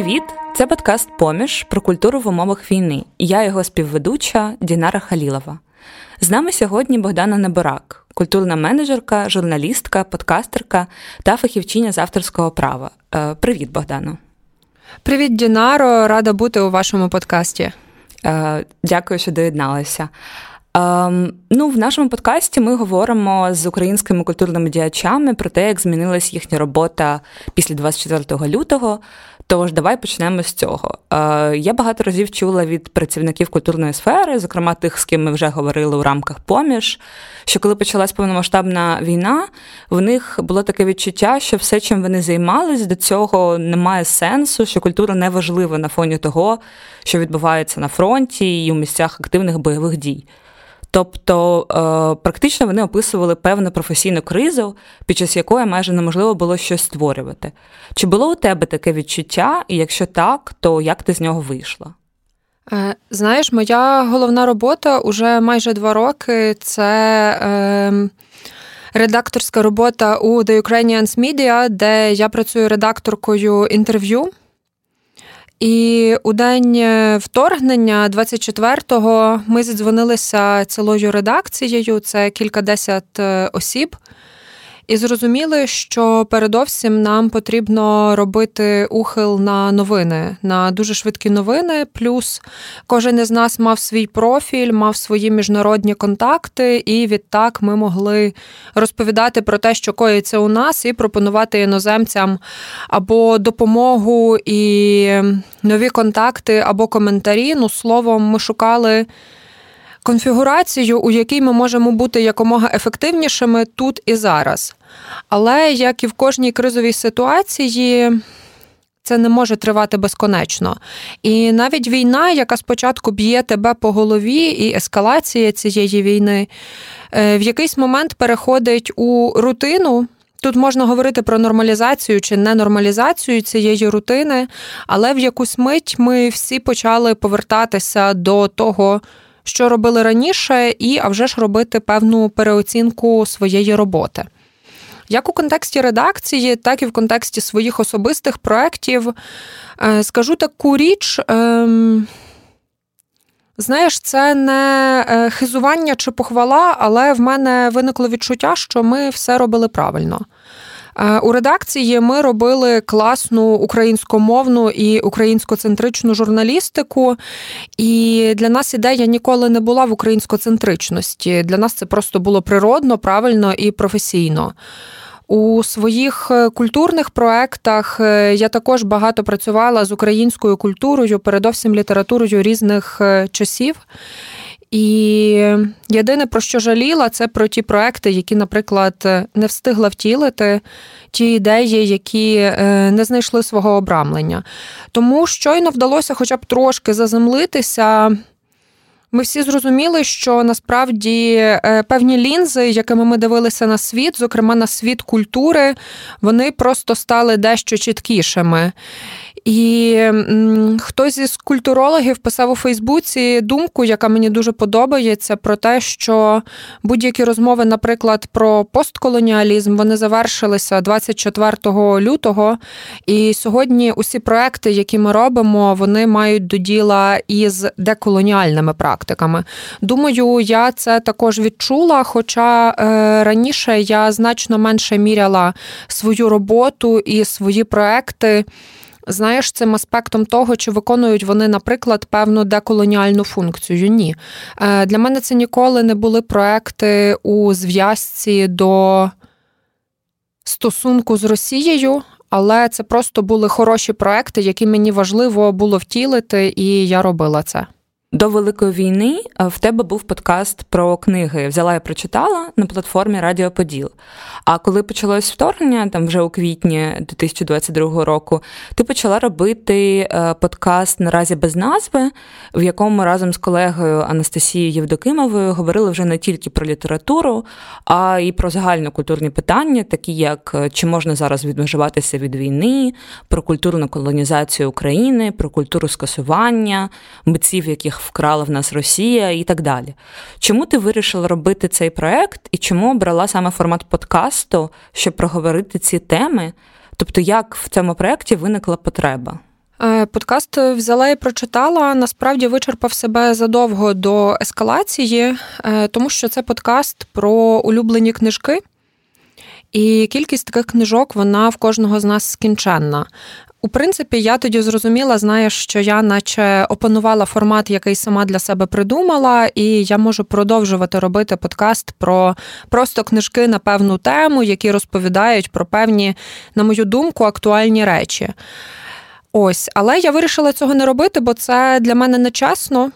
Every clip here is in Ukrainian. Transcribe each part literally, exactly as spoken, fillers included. Привіт! Це подкаст «Поміж» про культуру в умовах війни. Я його співведуча Дінара Халілова. З нами сьогодні Богдана Неборак, культурна менеджерка, журналістка, подкастерка та фахівчиня з авторського права. Привіт, Богдано! Привіт, Дінаро! Рада бути у вашому подкасті. Дякую, що доєдналася. Ем, ну, в нашому подкасті ми говоримо з українськими культурними діячами про те, як змінилась їхня робота після двадцять четвертого лютого, тож давай почнемо з цього. Е, я багато разів чула від працівників культурної сфери, зокрема тих, з ким ми вже говорили у рамках «Поміж», що коли почалась повномасштабна війна, в них було таке відчуття, що все, чим вони займались, до цього немає сенсу, що культура не важлива на фоні того, що відбувається на фронті і у місцях активних бойових дій. Тобто, практично вони описували певну професійну кризу, під час якої майже неможливо було щось створювати. Чи було у тебе таке відчуття, і якщо так, то як ти з нього вийшла? Знаєш, моя головна робота уже майже два роки – це редакторська робота у The Ukrainians Media, де я працюю редакторкою інтерв'ю. І у день вторгнення, двадцять четвертого, ми зідзвонилися цілою редакцією, це кількадесят осіб, і зрозуміли, що передовсім нам потрібно робити ухил на новини, на дуже швидкі новини, плюс кожен із нас мав свій профіль, мав свої міжнародні контакти, і відтак ми могли розповідати про те, що коїться у нас, і пропонувати іноземцям або допомогу, і нові контакти, або коментарі. Ну, словом, ми шукали конфігурацію, у якій ми можемо бути якомога ефективнішими тут і зараз. Але, як і в кожній кризовій ситуації, це не може тривати безконечно. І навіть війна, яка спочатку б'є тебе по голові, і ескалація цієї війни, в якийсь момент переходить у рутину. Тут можна говорити про нормалізацію чи ненормалізацію цієї рутини, але в якусь мить ми всі почали повертатися до того, що робили раніше, і, а вже ж, робити певну переоцінку своєї роботи. Як у контексті редакції, так і в контексті своїх особистих проєктів. Скажу таку річ, знаєш, це не хизування чи похвала, але в мене виникло відчуття, що ми все робили правильно. У редакції ми робили класну українськомовну і українськоцентричну журналістику, і для нас ідея ніколи не була в українськоцентричності. Для нас це просто було природно, правильно і професійно. У своїх культурних проєктах я також багато працювала з українською культурою, передовсім літературою різних часів. І єдине, про що жаліла, це про ті проекти, які, наприклад, не встигла втілити, ті ідеї, які не знайшли свого обрамлення. Тому щойно вдалося хоча б трошки заземлитися. Ми всі зрозуміли, що насправді певні лінзи, якими ми дивилися на світ, зокрема на світ культури, вони просто стали дещо чіткішими. І хтось із культурологів писав у Фейсбуці думку, яка мені дуже подобається, про те, що будь-які розмови, наприклад, про постколоніалізм, вони завершилися двадцять четвертого лютого, і сьогодні усі проекти, які ми робимо, вони мають до діла із деколоніальними практиками. Думаю, я це також відчула, хоча раніше я значно менше міряла свою роботу і свої проекти, знаєш, цим аспектом того, чи виконують вони, наприклад, певну деколоніальну функцію. Ні. Для мене це ніколи не були проекти у зв'язці до стосунку з Росією, але це просто були хороші проекти, які мені важливо було втілити, і я робила це. До Великої війни в тебе був подкаст про книги «Взяла і прочитала» на платформі Радіоподіл. А коли почалось вторгнення, там вже у квітні дві тисячі двадцять другого року, ти почала робити подкаст «Наразі без назви», в якому разом з колегою Анастасією Євдокимовою говорили вже не тільки про літературу, а й про загальнокультурні питання, такі як чи можна зараз відмежуватися від війни, про культурну колонізацію України, про культуру скасування, митців, яких вкрала в нас Росія і так далі. Чому ти вирішила робити цей проект і чому обрала саме формат подкасту, щоб проговорити ці теми? Тобто, як в цьому проєкті виникла потреба? Подкаст взяла і прочитала, насправді вичерпав себе задовго до ескалації, тому що це подкаст про улюблені книжки, і кількість таких книжок, вона в кожного з нас скінченна. У принципі, я тоді зрозуміла, знаєш, що я наче опанувала формат, який сама для себе придумала, і я можу продовжувати робити подкаст про просто книжки на певну тему, які розповідають про певні, на мою думку, актуальні речі. Ось, але я вирішила цього не робити, бо це для мене нечесно.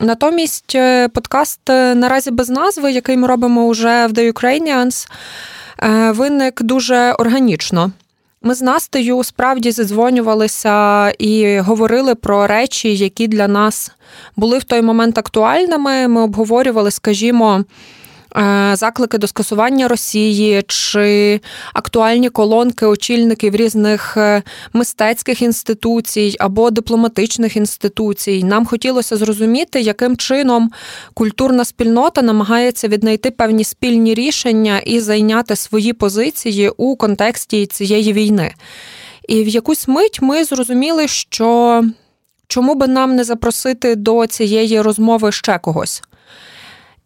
Натомість подкаст наразі без назви, який ми робимо вже в The Ukrainians, виник дуже органічно. Ми з Настею справді зідзвонювалися і говорили про речі, які для нас були в той момент актуальними. Ми обговорювали, скажімо, заклики до скасування Росії чи актуальні колонки очільників різних мистецьких інституцій або дипломатичних інституцій. Нам хотілося зрозуміти, яким чином культурна спільнота намагається віднайти певні спільні рішення і зайняти свої позиції у контексті цієї війни. І в якусь мить ми зрозуміли, що чому би нам не запросити до цієї розмови ще когось.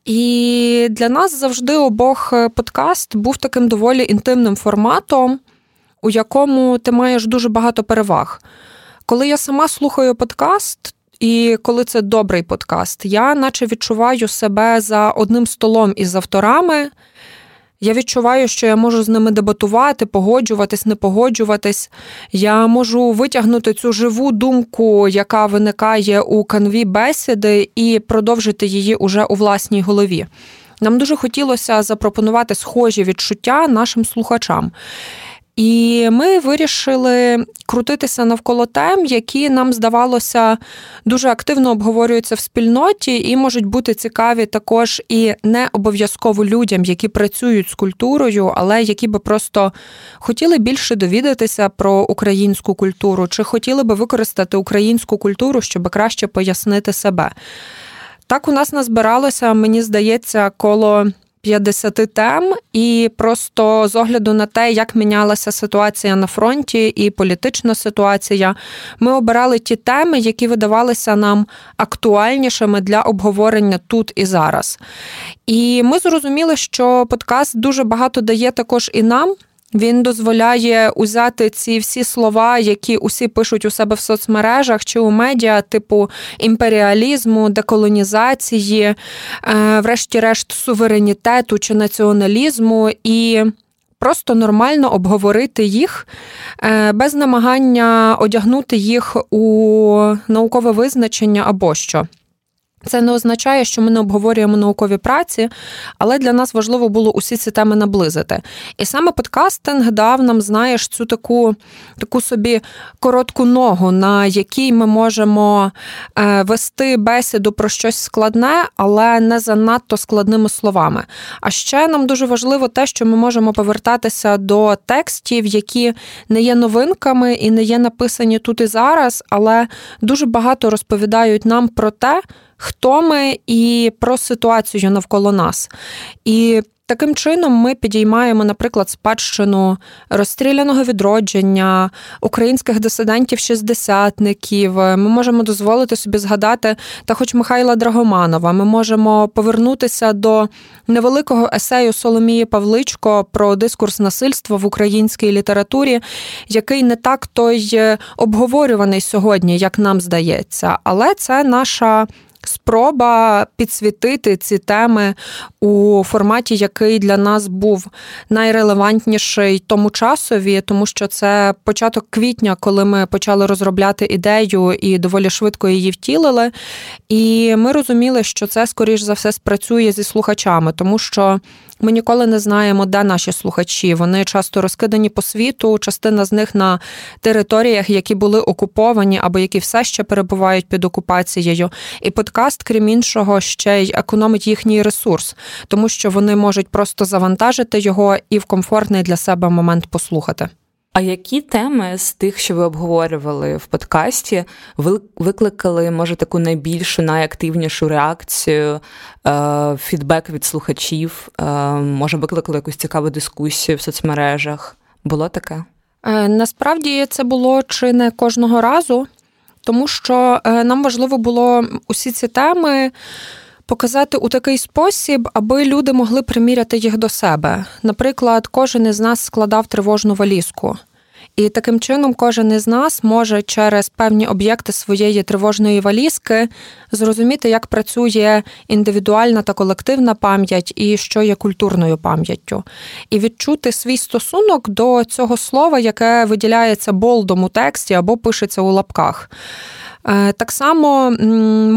І для нас завжди обох подкаст був таким доволі інтимним форматом, у якому ти маєш дуже багато переваг. Коли я сама слухаю подкаст, і коли це добрий подкаст, я наче відчуваю себе за одним столом із авторами. Я відчуваю, що я можу з ними дебатувати, погоджуватись, не погоджуватись. Я можу витягнути цю живу думку, яка виникає у канві бесіди, і продовжити її уже у власній голові. Нам дуже хотілося запропонувати схожі відчуття нашим слухачам. І ми вирішили крутитися навколо тем, які, нам здавалося, дуже активно обговорюються в спільноті і можуть бути цікаві також і не обов'язково людям, які працюють з культурою, але які би просто хотіли більше довідатися про українську культуру чи хотіли би використати українську культуру, щоб краще пояснити себе. Так у нас назбиралося, мені здається, коло п'ятдесят тем, і просто з огляду на те, як мінялася ситуація на фронті і політична ситуація, ми обирали ті теми, які видавалися нам актуальнішими для обговорення тут і зараз. І ми зрозуміли, що подкаст дуже багато дає також і нам. Він дозволяє узяти ці всі слова, які усі пишуть у себе в соцмережах чи у медіа, типу імперіалізму, деколонізації, врешті-решт суверенітету чи націоналізму, і просто нормально обговорити їх без намагання одягнути їх у наукове визначення або що. Це не означає, що ми не обговорюємо наукові праці, але для нас важливо було усі ці теми наблизити. І саме подкастинг дав нам, знаєш, цю таку, таку собі коротку ногу, на якій ми можемо вести бесіду про щось складне, але не занадто складними словами. А ще нам дуже важливо те, що ми можемо повертатися до текстів, які не є новинками і не є написані тут і зараз, але дуже багато розповідають нам про те, хто ми і про ситуацію навколо нас. І таким чином ми підіймаємо, наприклад, спадщину розстріляного відродження, українських дисидентів-шістдесятників. Ми можемо дозволити собі згадати та хоч Михайла Драгоманова. Ми можемо повернутися до невеликого есею Соломії Павличко про дискурс насильства в українській літературі, який не так той обговорюваний сьогодні, як нам здається. Але це наша спроба підсвітити ці теми у форматі, який для нас був найрелевантніший тому часові, тому що це початок квітня, коли ми почали розробляти ідею і доволі швидко її втілили. І ми розуміли, що це, скоріш за все, спрацює зі слухачами, тому що ми ніколи не знаємо, де наші слухачі. Вони часто розкидані по світу, частина з них на територіях, які були окуповані або які все ще перебувають під окупацією. І подкаст, крім іншого, ще й економить їхній ресурс, тому що вони можуть просто завантажити його і в комфортний для себе момент послухати. А які теми з тих, що ви обговорювали в подкасті, викликали, може, таку найбільшу, найактивнішу реакцію, фідбек від слухачів, може, викликали якусь цікаву дискусію в соцмережах? Було таке? Насправді це було чи не кожного разу. тому що нам важливо було усі ці теми показати у такий спосіб, аби люди могли приміряти їх до себе. Наприклад, кожен із нас складав тривожну валізку. І таким чином кожен із нас може через певні об'єкти своєї тривожної валізки зрозуміти, як працює індивідуальна та колективна пам'ять і що є культурною пам'яттю. І відчути свій стосунок до цього слова, яке виділяється болдом у тексті або пишеться у лапках. Так само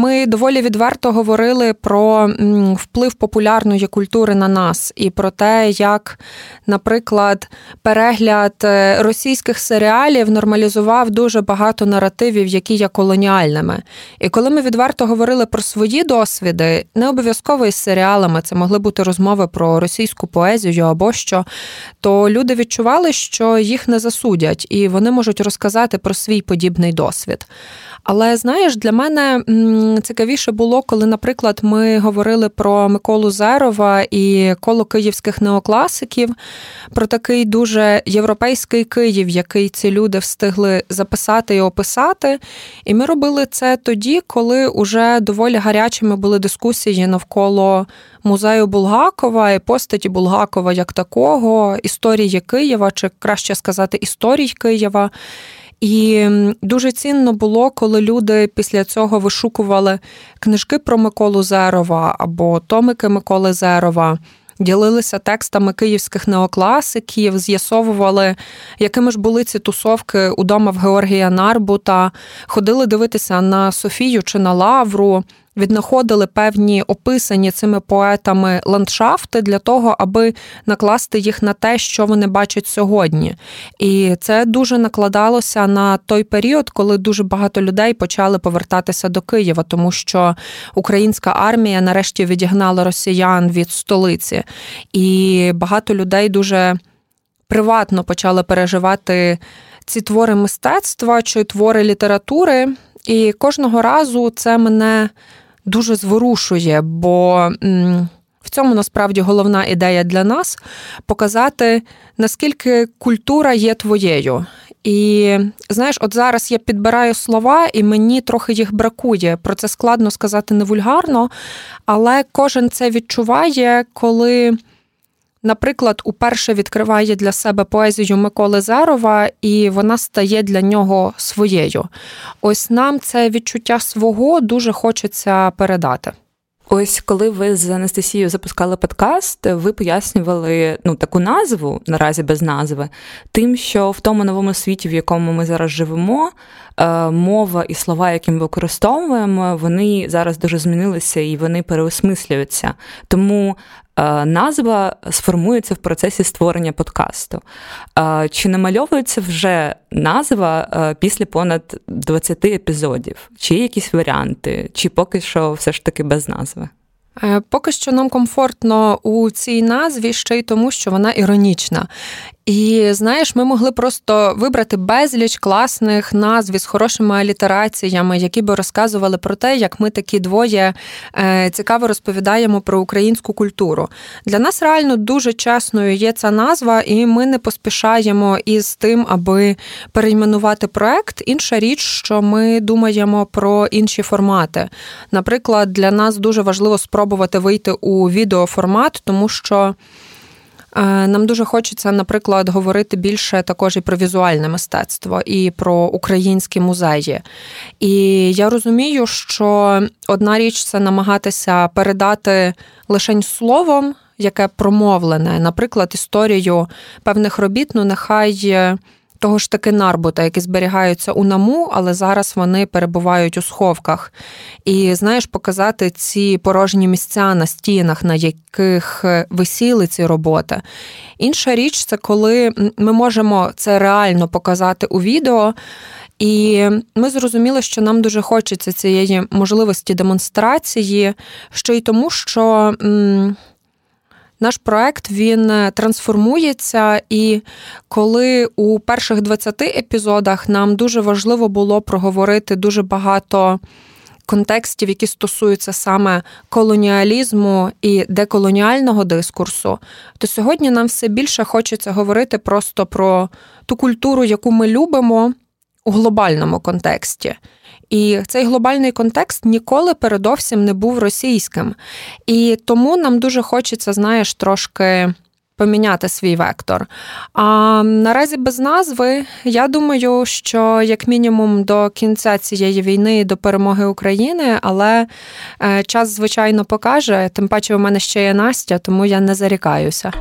ми доволі відверто говорили про вплив популярної культури на нас і про те, як, наприклад, перегляд російських серіалів нормалізував дуже багато наративів, які є колоніальними. І коли ми відверто говорили про свої досвіди, не обов'язково із серіалами, це могли бути розмови про російську поезію або що, то люди відчували, що їх не засудять, і вони можуть розказати про свій подібний досвід. Але, знаєш, для мене цікавіше було, коли, наприклад, ми говорили про Миколу Зерова і коло київських неокласиків, про такий дуже європейський Київ, який ці люди встигли записати і описати. І ми робили це тоді, коли уже доволі гарячими були дискусії навколо музею Булгакова і постаті Булгакова як такого, історії Києва, чи краще сказати, історій Києва. І дуже цінно було, коли люди після цього вишукували книжки про Миколу Зерова або томики Миколи Зерова, ділилися текстами київських неокласиків, з'ясовували, якими ж були ці тусовки удома в Георгія Нарбута, ходили дивитися на Софію чи на Лавру, віднаходили певні описані цими поетами ландшафти для того, аби накласти їх на те, що вони бачать сьогодні. І це дуже накладалося на той період, коли дуже багато людей почали повертатися до Києва, тому що українська армія нарешті відігнала росіян від столиці. І багато людей дуже приватно почали переживати ці твори мистецтва чи твори літератури. І кожного разу це мене дуже зворушує, бо в цьому, насправді, головна ідея для нас – показати, наскільки культура є твоєю. І, знаєш, от зараз я підбираю слова, і мені трохи їх бракує. Про це складно сказати не вульгарно, але кожен це відчуває, коли, наприклад, уперше відкриває для себе поезію Миколи Зерова, і вона стає для нього своєю. Ось нам це відчуття свого дуже хочеться передати. Ось коли ви з Анастасією запускали подкаст, ви пояснювали ну, таку назву, наразі без назви, тим, що в тому новому світі, в якому ми зараз живемо, мова і слова, які ми використовуємо, вони зараз дуже змінилися і вони переосмислюються. Тому назва сформується в процесі створення подкасту. Чи намальовується вже назва після понад двадцяти епізодів? Чи є якісь варіанти? Чи поки що все ж таки без назви? Поки що нам комфортно у цій назві ще й тому, що вона іронічна. І, знаєш, ми могли просто вибрати безліч класних назв з хорошими алітераціями, які би розказували про те, як ми такі двоє цікаво розповідаємо про українську культуру. Для нас реально дуже чесною є ця назва, і ми не поспішаємо із тим, аби перейменувати проект. Інша річ, що ми думаємо про інші формати. Наприклад, для нас дуже важливо спробувати вийти у відеоформат, тому що нам дуже хочеться, наприклад, говорити більше також і про візуальне мистецтво, і про українські музеї. І я розумію, що одна річ – це намагатися передати лишень словом, яке промовлене, наприклад, історію певних робіт, ну нехай того ж таки Нарбута, які зберігаються у НАМУ, але зараз вони перебувають у сховках. І, знаєш, показати ці порожні місця на стінах, на яких висіли ці роботи. Інша річ – це коли ми можемо це реально показати у відео, і ми зрозуміли, що нам дуже хочеться цієї можливості демонстрації, ще й тому, що М- Наш проект, він трансформується, і коли у перших двадцяти епізодах нам дуже важливо було проговорити дуже багато контекстів, які стосуються саме колоніалізму і деколоніального дискурсу, то сьогодні нам все більше хочеться говорити просто про ту культуру, яку ми любимо у глобальному контексті. І цей глобальний контекст ніколи передовсім не був російським. І тому нам дуже хочеться, знаєш, трошки поміняти свій вектор. А наразі без назви, я думаю, що як мінімум до кінця цієї війни, до перемоги України, але час, звичайно, покаже. Тим паче у мене ще є Настя, тому я не зарікаюся.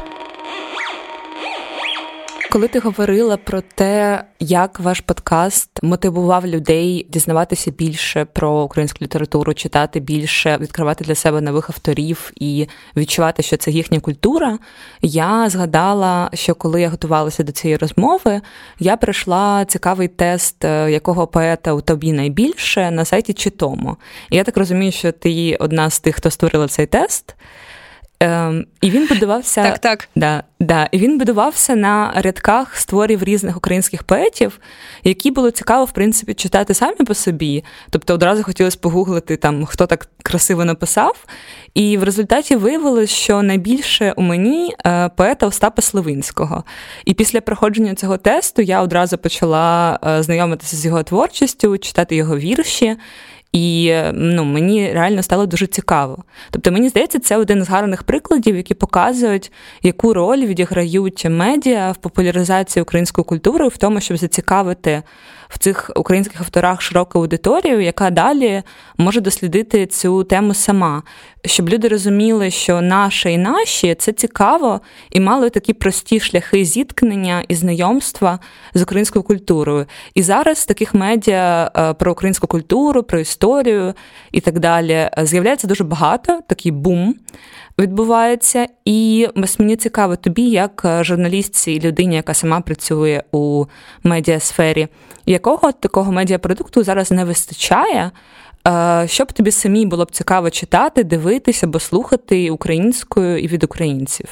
Коли ти говорила про те, як ваш подкаст мотивував людей дізнаватися більше про українську літературу, читати більше, відкривати для себе нових авторів і відчувати, що це їхня культура, я згадала, що коли я готувалася до цієї розмови, я пройшла цікавий тест, якого поета у тобі найбільше, на сайті Читомо. І я так розумію, що ти одна з тих, хто створила цей тест. Ем, і він будувався так, так. Да, да, і він будувався на рядках з творів різних українських поетів, які було цікаво, в принципі, читати самі по собі. Тобто одразу хотілося погуглити, там, хто так красиво написав. І в результаті виявилось, що найбільше у мені поета Остапа Словинського. І після проходження цього тесту я одразу почала знайомитися з його творчістю, читати його вірші. І ну, мені реально стало дуже цікаво. Тобто, мені здається, це один з гарних прикладів, які показують, яку роль відіграють медіа в популяризації української культури, в тому, щоб зацікавити в цих українських авторах широку аудиторію, яка далі може дослідити цю тему сама. Щоб люди розуміли, що наше і наші – це цікаво, і мали такі прості шляхи зіткнення і знайомства з українською культурою. І зараз таких медіа про українську культуру, про історію і так далі з'являється дуже багато, такий бум відбувається. І мені цікаво тобі, як журналістці і людині, яка сама працює у медіасфері, якого такого медіапродукту зараз не вистачає, щоб тобі самі було б цікаво читати, дивитися або слухати українською і від українців?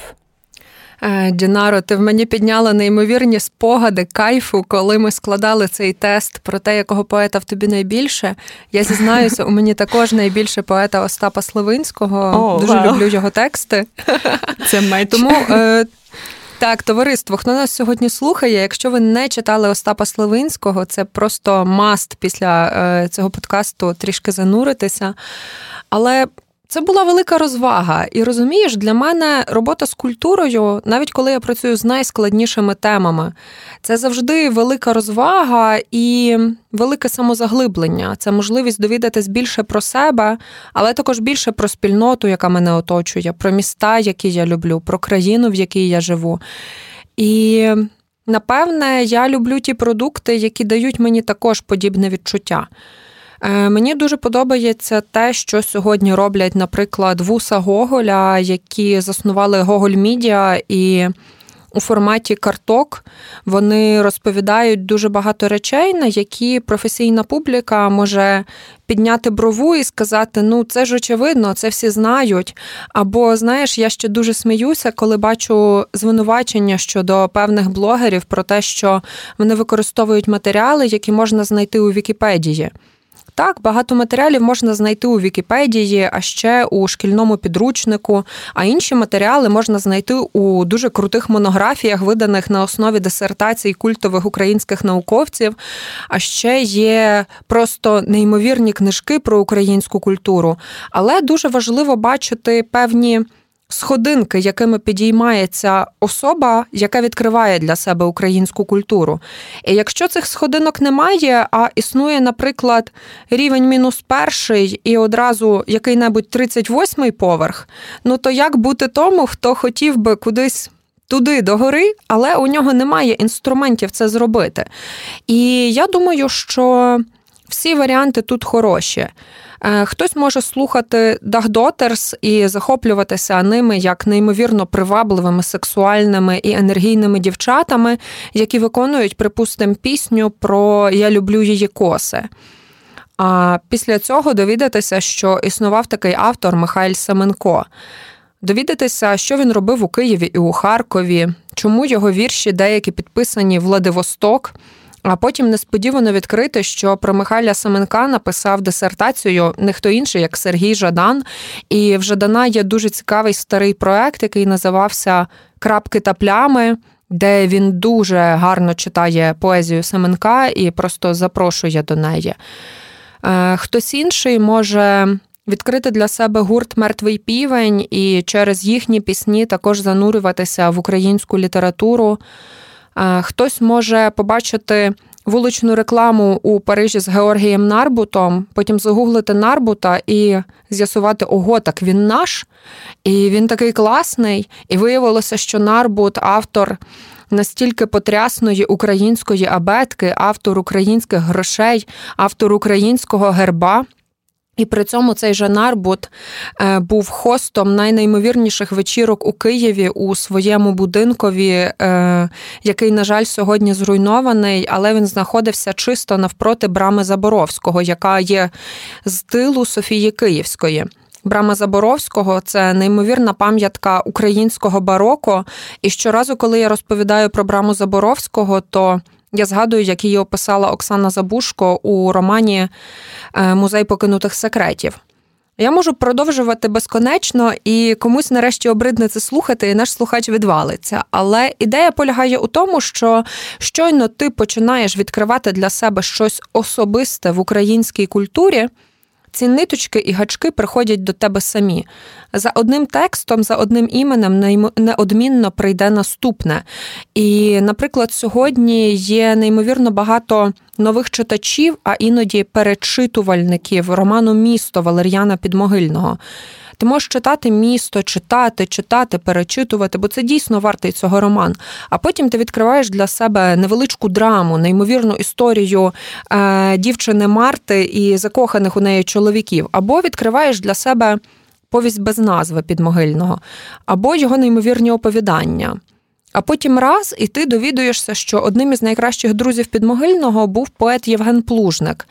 Дінаро, ти в мені підняла неймовірні спогади, кайфу, коли ми складали цей тест про те, якого поета в тобі найбільше. Я зізнаюся, у мені також найбільше поета Остапа Словинського. О, дуже вау. Люблю його тексти. Це меч. Тому... Так, товариство, хто нас сьогодні слухає, якщо ви не читали Остапа Словинського, це просто маст після цього подкасту трішки зануритися. Але це була велика розвага. І розумієш, для мене робота з культурою, навіть коли я працюю з найскладнішими темами, це завжди велика розвага і велике самозаглиблення. Це можливість довідатись більше про себе, але також більше про спільноту, яка мене оточує, про міста, які я люблю, про країну, в якій я живу. І... напевне, я люблю ті продукти, які дають мені також подібне відчуття. Мені дуже подобається те, що сьогодні роблять, наприклад, Вуса Гоголя, які заснували Гоголь Медіа, і у форматі карток вони розповідають дуже багато речей, на які професійна публіка може підняти брову і сказати, ну, це ж очевидно, це всі знають. Або, знаєш, я ще дуже сміюся, коли бачу звинувачення щодо певних блогерів про те, що вони використовують матеріали, які можна знайти у Вікіпедії. Так, багато матеріалів можна знайти у Вікіпедії, а ще у шкільному підручнику, а інші матеріали можна знайти у дуже крутих монографіях, виданих на основі дисертацій культових українських науковців, а ще є просто неймовірні книжки про українську культуру. Але дуже важливо бачити певні сходинки, якими підіймається особа, яка відкриває для себе українську культуру. І якщо цих сходинок немає, а існує, наприклад, рівень мінус перший і одразу який-небудь тридцять восьмий поверх, ну то як бути тому, хто хотів би кудись туди, до гори, але у нього немає інструментів це зробити. І я думаю, що всі варіанти тут хороші. Хтось може слухати Дагдотерс і захоплюватися ними як неймовірно привабливими, сексуальними і енергійними дівчатами, які виконують, припустимо, пісню про «Я люблю її коси». А після цього довідатися, що існував такий автор Михайль Семенко. Довідатися, що він робив у Києві і у Харкові, чому його вірші деякі підписані «Владивосток», а потім несподівано відкрити, що про Михайля Семенка написав дисертацію не хто інший, як Сергій Жадан. І в Жадана є дуже цікавий старий проект, який називався «Крапки та плями», де він дуже гарно читає поезію Семенка і просто запрошує до неї. Хтось інший може відкрити для себе гурт «Мертвий півень» і через їхні пісні також занурюватися в українську літературу. Хтось може побачити вуличну рекламу у Парижі з Георгієм Нарбутом, потім загуглити Нарбута і з'ясувати, ого, так він наш, і він такий класний. І виявилося, що Нарбут – автор настільки потрясної української абетки, автор українських грошей, автор українського герба. І при цьому цей же Нарбут був хостом найнеймовірніших вечірок у Києві у своєму будинкові, який, на жаль, сьогодні зруйнований, але він знаходився чисто навпроти брами Заборовського, яка є з тилу Софії Київської. Брама Заборовського – це неймовірна пам'ятка українського бароко. І щоразу, коли я розповідаю про браму Заборовського, то я згадую, як її описала Оксана Забушко у романі «Музей покинутих секретів». Я можу продовжувати безконечно, і комусь нарешті обридне це слухати, і наш слухач відвалиться. Але ідея полягає у тому, що щойно ти починаєш відкривати для себе щось особисте в українській культурі, ці ниточки і гачки приходять до тебе самі. За одним текстом, за одним іменем неодмінно прийде наступне. І, наприклад, сьогодні є неймовірно багато нових читачів, а іноді перечитувальників роману «Місто» Валеріана Підмогильного. Ти можеш читати «Місто», читати, читати, перечитувати, бо це дійсно вартий цього роман. А потім ти відкриваєш для себе невеличку драму, неймовірну історію е- дівчини Марти і закоханих у неї чоловіків. Або відкриваєш для себе повість без назви Підмогильного, або його неймовірні оповідання. А потім раз, і ти довідуєшся, що одним із найкращих друзів Підмогильного був поет Євген Плужник.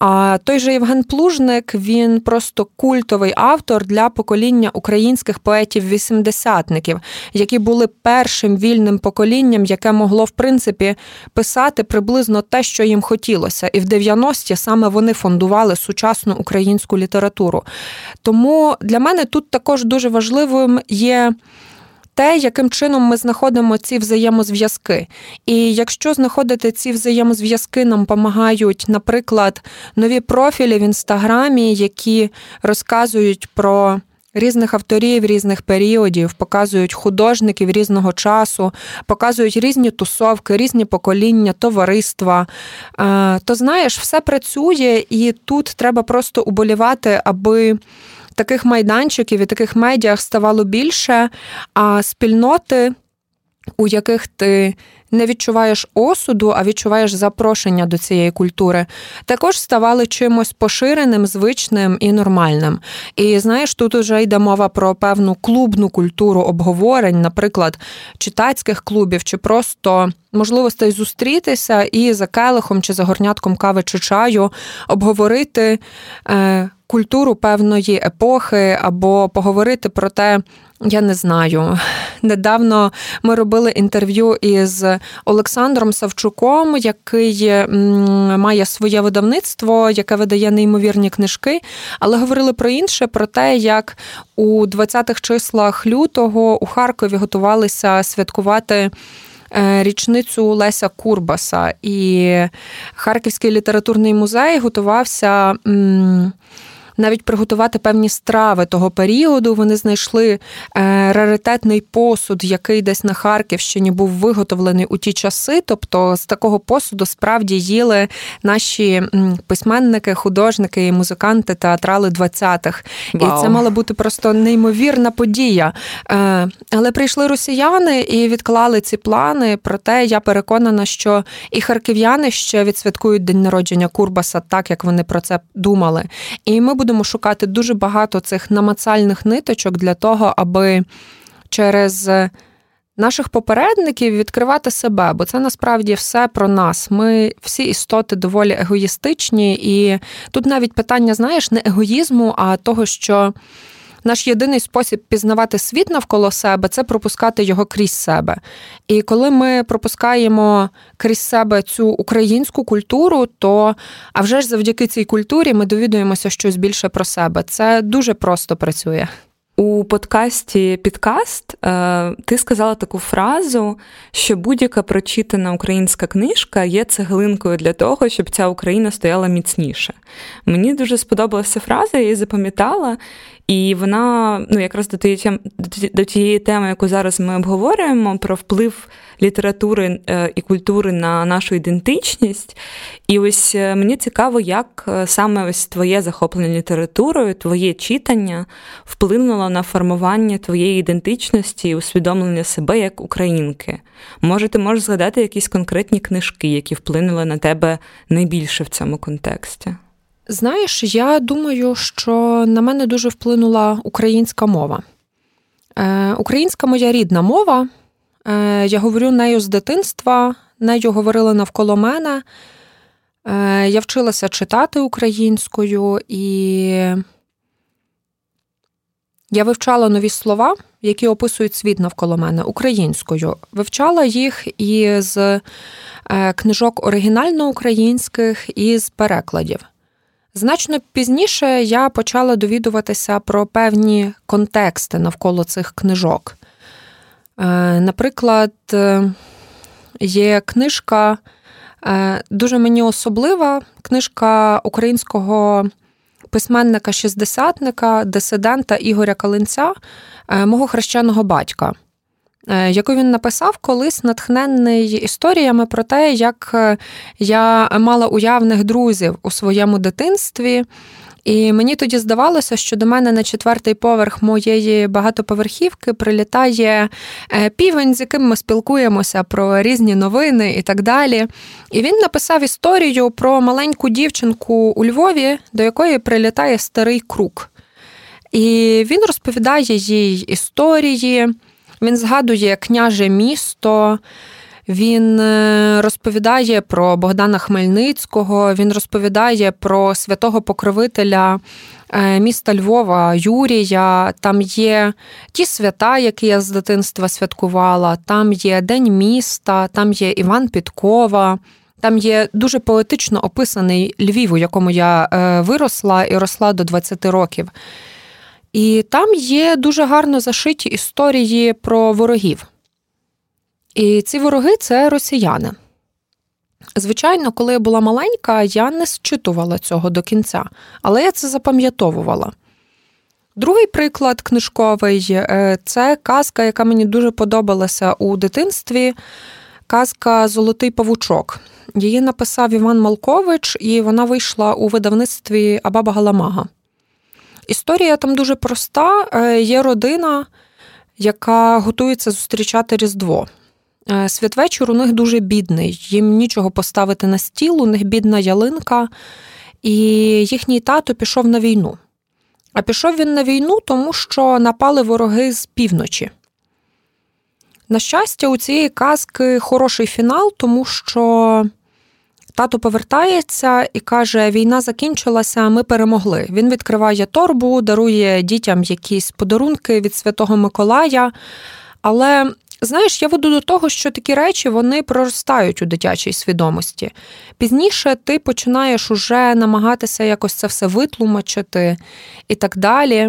А той же Євген Плужник, він просто культовий автор для покоління українських поетів-вісімдесятників, які були першим вільним поколінням, яке могло, в принципі, писати приблизно те, що їм хотілося. І в дев'яності саме вони фондували сучасну українську літературу. Тому для мене тут також дуже важливим є те, яким чином ми знаходимо ці взаємозв'язки. І якщо знаходити ці взаємозв'язки, нам допомагають, наприклад, нові профілі в Інстаграмі, які розказують про різних авторів різних періодів, показують художників різного часу, показують різні тусовки, різні покоління, товариства. То, знаєш, все працює, і тут треба просто уболівати, аби таких майданчиків і таких медіа ставало більше, а спільноти, у яких ти не відчуваєш осуду, а відчуваєш запрошення до цієї культури, також ставали чимось поширеним, звичним і нормальним. І, знаєш, тут уже йде мова про певну клубну культуру обговорень, наприклад, читацьких клубів, чи просто можливостей зустрітися і за келихом, чи за горнятком кави чи чаю обговорити е- культуру певної епохи, або поговорити про те, я не знаю. Недавно ми робили інтерв'ю із Олександром Савчуком, який має своє видавництво, яке видає неймовірні книжки, але говорили про інше, про те, як у двадцятих числах лютого у Харкові готувалися святкувати річницю Леся Курбаса. І Харківський літературний музей готувався навіть приготувати певні страви того періоду. Вони знайшли е, раритетний посуд, який десь на Харківщині був виготовлений у ті часи. Тобто з такого посуду справді їли наші письменники, художники, музиканти, театрали двадцятих. Вау. І це мала бути просто неймовірна подія. Е, але прийшли росіяни і відклали ці плани. Проте я переконана, що і харків'яни ще відсвяткують день народження Курбаса так, як вони про це думали. І ми будемо Будемо шукати дуже багато цих намацальних ниточок для того, аби через наших попередників відкривати себе, бо це насправді все про нас. Ми всі істоти доволі егоїстичні, і тут навіть питання, знаєш, не егоїзму, а того, що наш єдиний спосіб пізнавати світ навколо себе – це пропускати його крізь себе. І коли ми пропускаємо крізь себе цю українську культуру, то, а вже ж завдяки цій культурі ми довідуємося щось більше про себе. Це дуже просто працює. У подкасті «Підкаст» ти сказала таку фразу, що будь-яка прочитана українська книжка є цеглинкою для того, щоб ця Україна стояла міцніше. Мені дуже сподобалася фраза, я її запам'ятала, і вона ну, якраз до тієї, до тієї теми, яку зараз ми обговорюємо, про вплив літератури і культури на нашу ідентичність. І ось мені цікаво, як саме ось твоє захоплення літературою, твоє читання вплинуло на формування твоєї ідентичності і усвідомлення себе як українки. Може, ти можеш згадати якісь конкретні книжки, які вплинули на тебе найбільше в цьому контексті? Знаєш, я думаю, що на мене дуже вплинула українська мова. Е, українська моя рідна мова, е, я говорю нею з дитинства, нею говорили навколо мене. Е, я вчилася читати українською, і я вивчала нові слова, які описують світ навколо мене, українською. Вивчала їх із книжок оригінально українських, і з перекладів. Значно пізніше я почала довідуватися про певні контексти навколо цих книжок. Наприклад, є книжка, дуже мені особлива, книжка українського письменника-шістдесятника, дисидента Ігоря Калинця, мого хрещеного батька, яку він написав колись, натхнений історіями про те, як я мала уявних друзів у своєму дитинстві. І мені тоді здавалося, що до мене на четвертий поверх моєї багатоповерхівки прилітає півень, з яким ми спілкуємося про різні новини і так далі. І він написав історію про маленьку дівчинку у Львові, до якої прилітає старий крук. І він розповідає їй історії, він згадує княже Місто, він розповідає про Богдана Хмельницького, він розповідає про святого покровителя міста Львова Юрія, там є ті свята, які я з дитинства святкувала, там є День міста, там є Іван Підкова, там є дуже поетично описаний Львів, у якому я виросла і росла до двадцяти років. І там є дуже гарно зашиті історії про ворогів. І ці вороги – це росіяни. Звичайно, коли я була маленька, я не зчитувала цього до кінця, але я це запам'ятовувала. Другий приклад книжковий – це казка, яка мені дуже подобалася у дитинстві. Казка «Золотий павучок». Її написав Іван Малкович, і вона вийшла у видавництві «Абаба-Галамага». Історія там дуже проста. Є родина, яка готується зустрічати Різдво. Святвечір у них дуже бідний. Їм нічого поставити на стіл, у них бідна ялинка. І їхній тато пішов на війну. А пішов він на війну, тому що напали вороги з півночі. На щастя, у цієї казки хороший фінал, тому що тато повертається і каже, війна закінчилася, ми перемогли. Він відкриває торбу, дарує дітям якісь подарунки від Святого Миколая. Але, знаєш, я веду до того, що такі речі, вони проростають у дитячій свідомості. Пізніше ти починаєш уже намагатися якось це все витлумачити і так далі.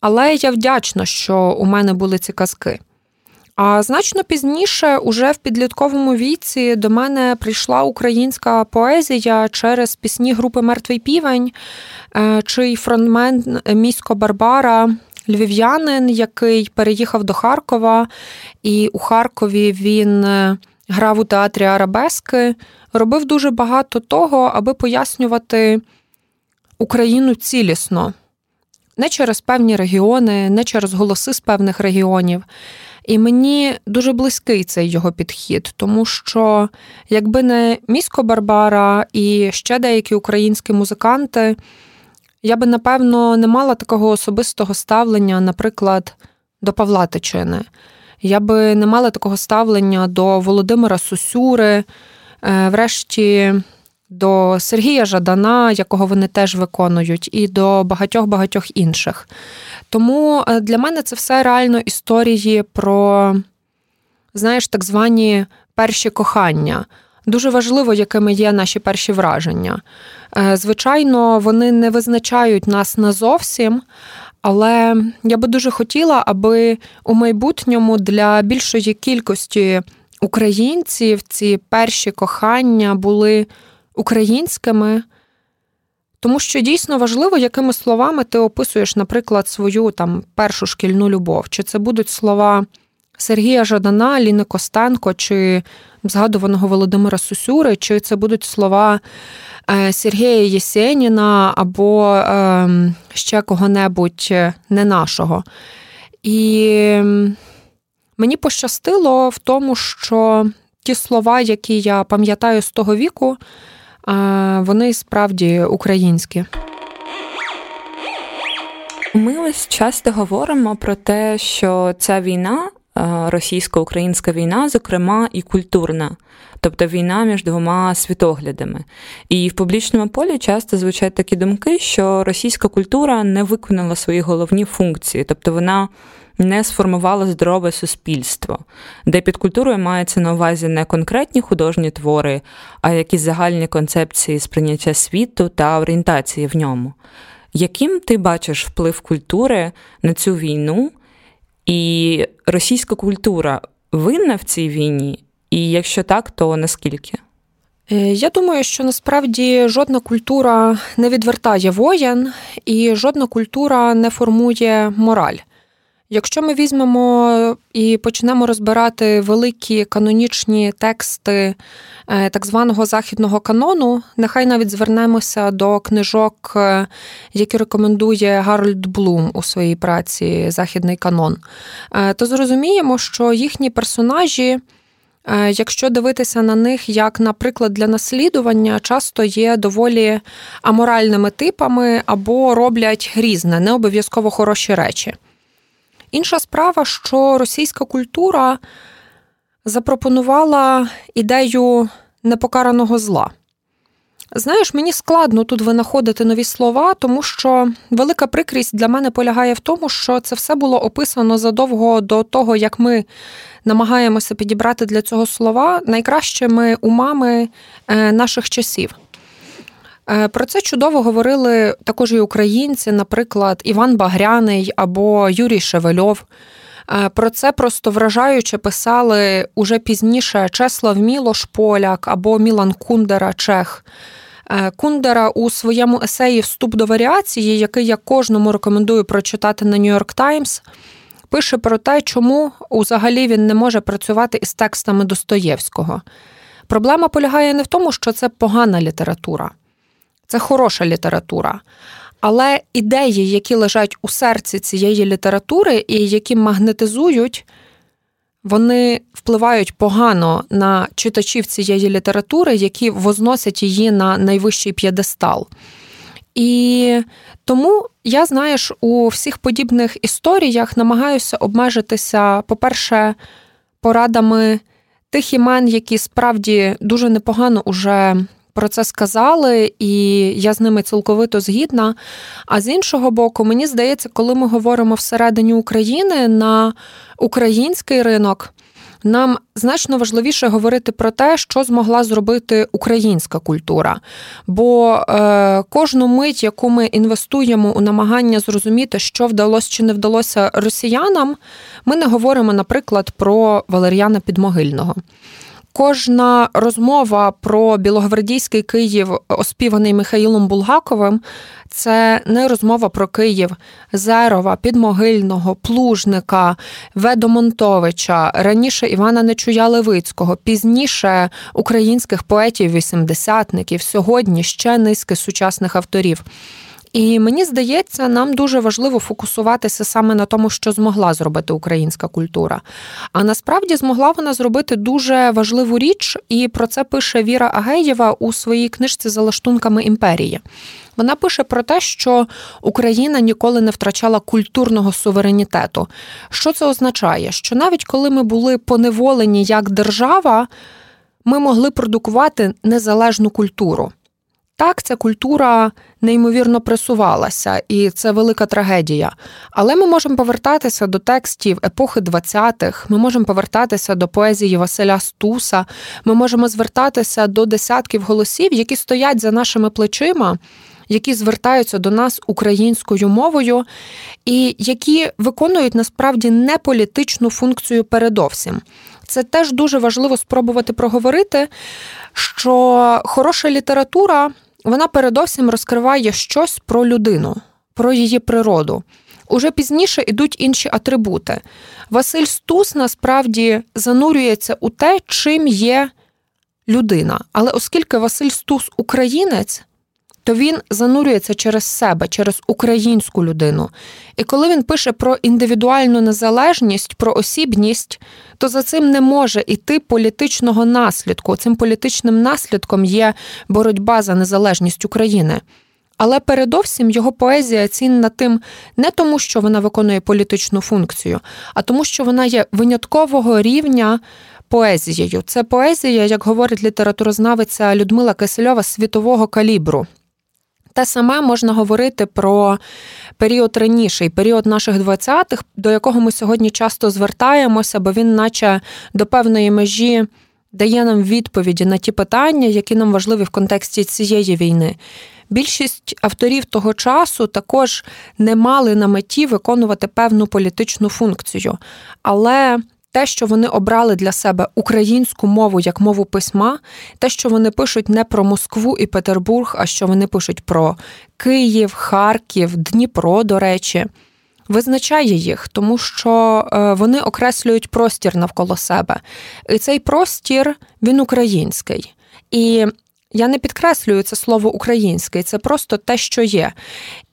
Але я вдячна, що у мене були ці казки. А значно пізніше, уже в підлітковому віці, до мене прийшла українська поезія через пісні групи «Мертвий півень», чий фронтмен Місько Барбара – львів'янин, який переїхав до Харкова, і у Харкові він грав у театрі арабески, робив дуже багато того, аби пояснювати Україну цілісно. Не через певні регіони, не через голоси з певних регіонів. І мені дуже близький цей його підхід, тому що якби не Місько Барбара і ще деякі українські музиканти, я би, напевно, не мала такого особистого ставлення, наприклад, до Павла Тичини. Я би не мала такого ставлення до Володимира Сосюри, врешті до Сергія Жадана, якого вони теж виконують, і до багатьох-багатьох інших. Тому для мене це все реально історії про, знаєш, так звані перші кохання. Дуже важливо, якими є наші перші враження. Звичайно, вони не визначають нас назовсім, Але я би дуже хотіла, аби у майбутньому для більшої кількості українців ці перші кохання були українськими. Тому що дійсно важливо, якими словами ти описуєш, наприклад, свою там першу шкільну любов. Чи це будуть слова Сергія Жадана, Ліни Костенко, чи згадуваного Володимира Сусюри, чи це будуть слова Сергія Єсєніна або ще кого-небудь не нашого. І мені пощастило в тому, що ті слова, які я пам'ятаю з того віку, вони справді українські. Ми ось часто говоримо про те, що ця війна, російсько-українська війна, зокрема, і культурна. Тобто війна між двома світоглядами. І в публічному полі часто звучать такі думки, що російська культура не виконала свої головні функції. Тобто вона не сформувала здорове суспільство, де під культурою мається на увазі не конкретні художні твори, а якісь загальні концепції сприйняття світу та орієнтації в ньому. Яким ти бачиш вплив культури на цю війну? І російська культура винна в цій війні? І якщо так, то наскільки? Я думаю, що насправді жодна культура не відвертає воєн, і жодна культура не формує мораль. Якщо ми візьмемо і почнемо розбирати великі канонічні тексти так званого західного канону, нехай навіть звернемося до книжок, які рекомендує Гарольд Блум у своїй праці «Західний канон», то зрозуміємо, що їхні персонажі, якщо дивитися на них як, наприклад, для наслідування, часто є доволі аморальними типами або роблять різне, не обов'язково хороші речі. Інша справа, що російська культура запропонувала ідею непокараного зла. Знаєш, мені складно тут винаходити нові слова, тому що велика прикрість для мене полягає в тому, що це все було описано задовго до того, як ми намагаємося підібрати для цього слова найкращими умами наших часів. Про це чудово говорили також і українці, наприклад, Іван Багряний або Юрій Шевельов. Про це просто вражаюче писали уже пізніше Чеслав Мілош, поляк, або Мілан Кундера, чех. Кундера у своєму есеї «Вступ до варіації», який я кожному рекомендую прочитати на «Нью-Йорк Таймс», пише про те, чому взагалі він не може працювати із текстами Достоєвського. Проблема полягає не в тому, що це погана література. Це хороша література, але ідеї, які лежать у серці цієї літератури і які магнетизують, вони впливають погано на читачів цієї літератури, які возносять її на найвищий п'єдестал. І тому я, знаєш, у всіх подібних історіях намагаюся обмежитися, по-перше, порадами тих імен, які справді дуже непогано уже про це сказали, і я з ними цілковито згідна. А з іншого боку, мені здається, коли ми говоримо всередині України, на український ринок, нам значно важливіше говорити про те, що змогла зробити українська культура. Бо е, кожну мить, яку ми інвестуємо у намагання зрозуміти, що вдалося чи не вдалося росіянам, ми не говоримо, наприклад, про Валеріана Підмогильного. Кожна розмова про білогвардійський Київ, оспіваний Михаїлом Булгаковим, це не розмова про Київ Зерова, Підмогильного, Плужника, Ведомонтовича, раніше Івана Нечуя-Левицького, пізніше українських поетів-вісімдесятників, сьогодні ще низки сучасних авторів. І мені здається, нам дуже важливо фокусуватися саме на тому, що змогла зробити українська культура. А насправді змогла вона зробити дуже важливу річ, і про це пише Віра Агеєва у своїй книжці «За лаштунками імперії». Вона пише про те, що Україна ніколи не втрачала культурного суверенітету. Що це означає? Що навіть коли ми були поневолені як держава, ми могли продукувати незалежну культуру. Так, ця культура неймовірно пресувалася, і це велика трагедія. Але ми можемо повертатися до текстів епохи двадцятих, ми можемо повертатися до поезії Василя Стуса, ми можемо звертатися до десятків голосів, які стоять за нашими плечима які звертаються до нас українською мовою і які виконують насправді не політичну функцію передовсім. Це теж дуже важливо спробувати проговорити, що хороша література, вона передовсім розкриває щось про людину, про її природу. Уже пізніше йдуть інші атрибути. Василь Стус насправді занурюється у те, чим є людина. Але оскільки Василь Стус українець, то він занурюється через себе, через українську людину. І коли він пише про індивідуальну незалежність, про осібність, то за цим не може йти політичного наслідку. Цим політичним наслідком є боротьба за незалежність України. Але передовсім його поезія цінна тим не тому, що вона виконує політичну функцію, а тому, що вона є виняткового рівня поезією. Це поезія, як говорить літературознавиця Людмила Кисельова, світового калібру. Те саме можна говорити про період раніший, період наших двадцятих, до якого ми сьогодні часто звертаємося, бо він наче до певної межі дає нам відповіді на ті питання, які нам важливі в контексті цієї війни. Більшість авторів того часу також не мали на меті виконувати певну політичну функцію. Але те, що вони обрали для себе українську мову як мову письма, те, що вони пишуть не про Москву і Петербург, а що вони пишуть про Київ, Харків, Дніпро, до речі, визначає їх, тому що вони окреслюють простір навколо себе. І цей простір, він український. І я не підкреслюю це слово «український», це просто те, що є.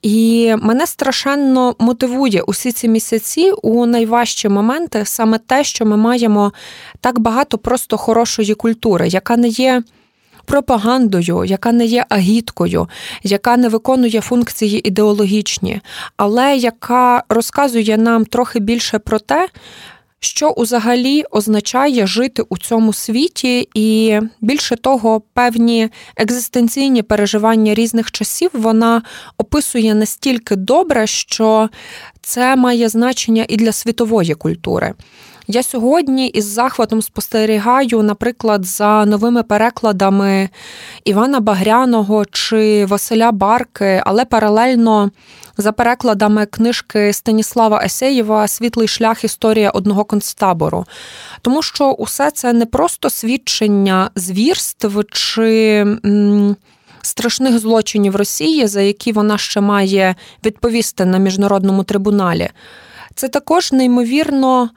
І мене страшенно мотивує усі ці місяці у найважчі моменти саме те, що ми маємо так багато просто хорошої культури, яка не є пропагандою, яка не є агіткою, яка не виконує функції ідеологічні, але яка розказує нам трохи більше про те, що взагалі означає жити у цьому світі, і більше того, певні екзистенційні переживання різних часів вона описує настільки добре, що це має значення і для світової культури. Я сьогодні із захватом спостерігаю, наприклад, за новими перекладами Івана Багряного чи Василя Барки, але паралельно за перекладами книжки Станіслава Асєєва «Світлий шлях. Історія одного концтабору». Тому що усе це не просто свідчення звірств чи м, страшних злочинів Росії, за які вона ще має відповісти на міжнародному трибуналі. Це також неймовірно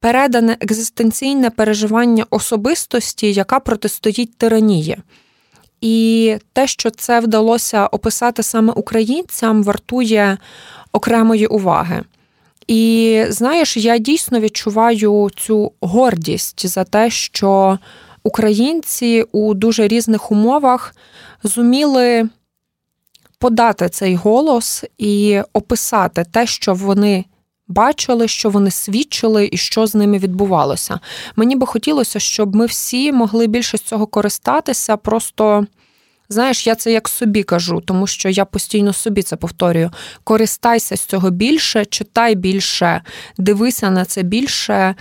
передане екзистенційне переживання особистості, яка протистоїть тиранії. І те, що це вдалося описати саме українцям, вартує окремої уваги. І, знаєш, я дійсно відчуваю цю гордість за те, що українці у дуже різних умовах зуміли подати цей голос і описати те, що вони бачили, що вони свідчили і що з ними відбувалося. Мені би хотілося, щоб ми всі могли більше з цього користатися. Просто, знаєш, я це як собі кажу, тому що я постійно собі це повторюю. Користайся з цього більше, читай більше, дивися на це більше.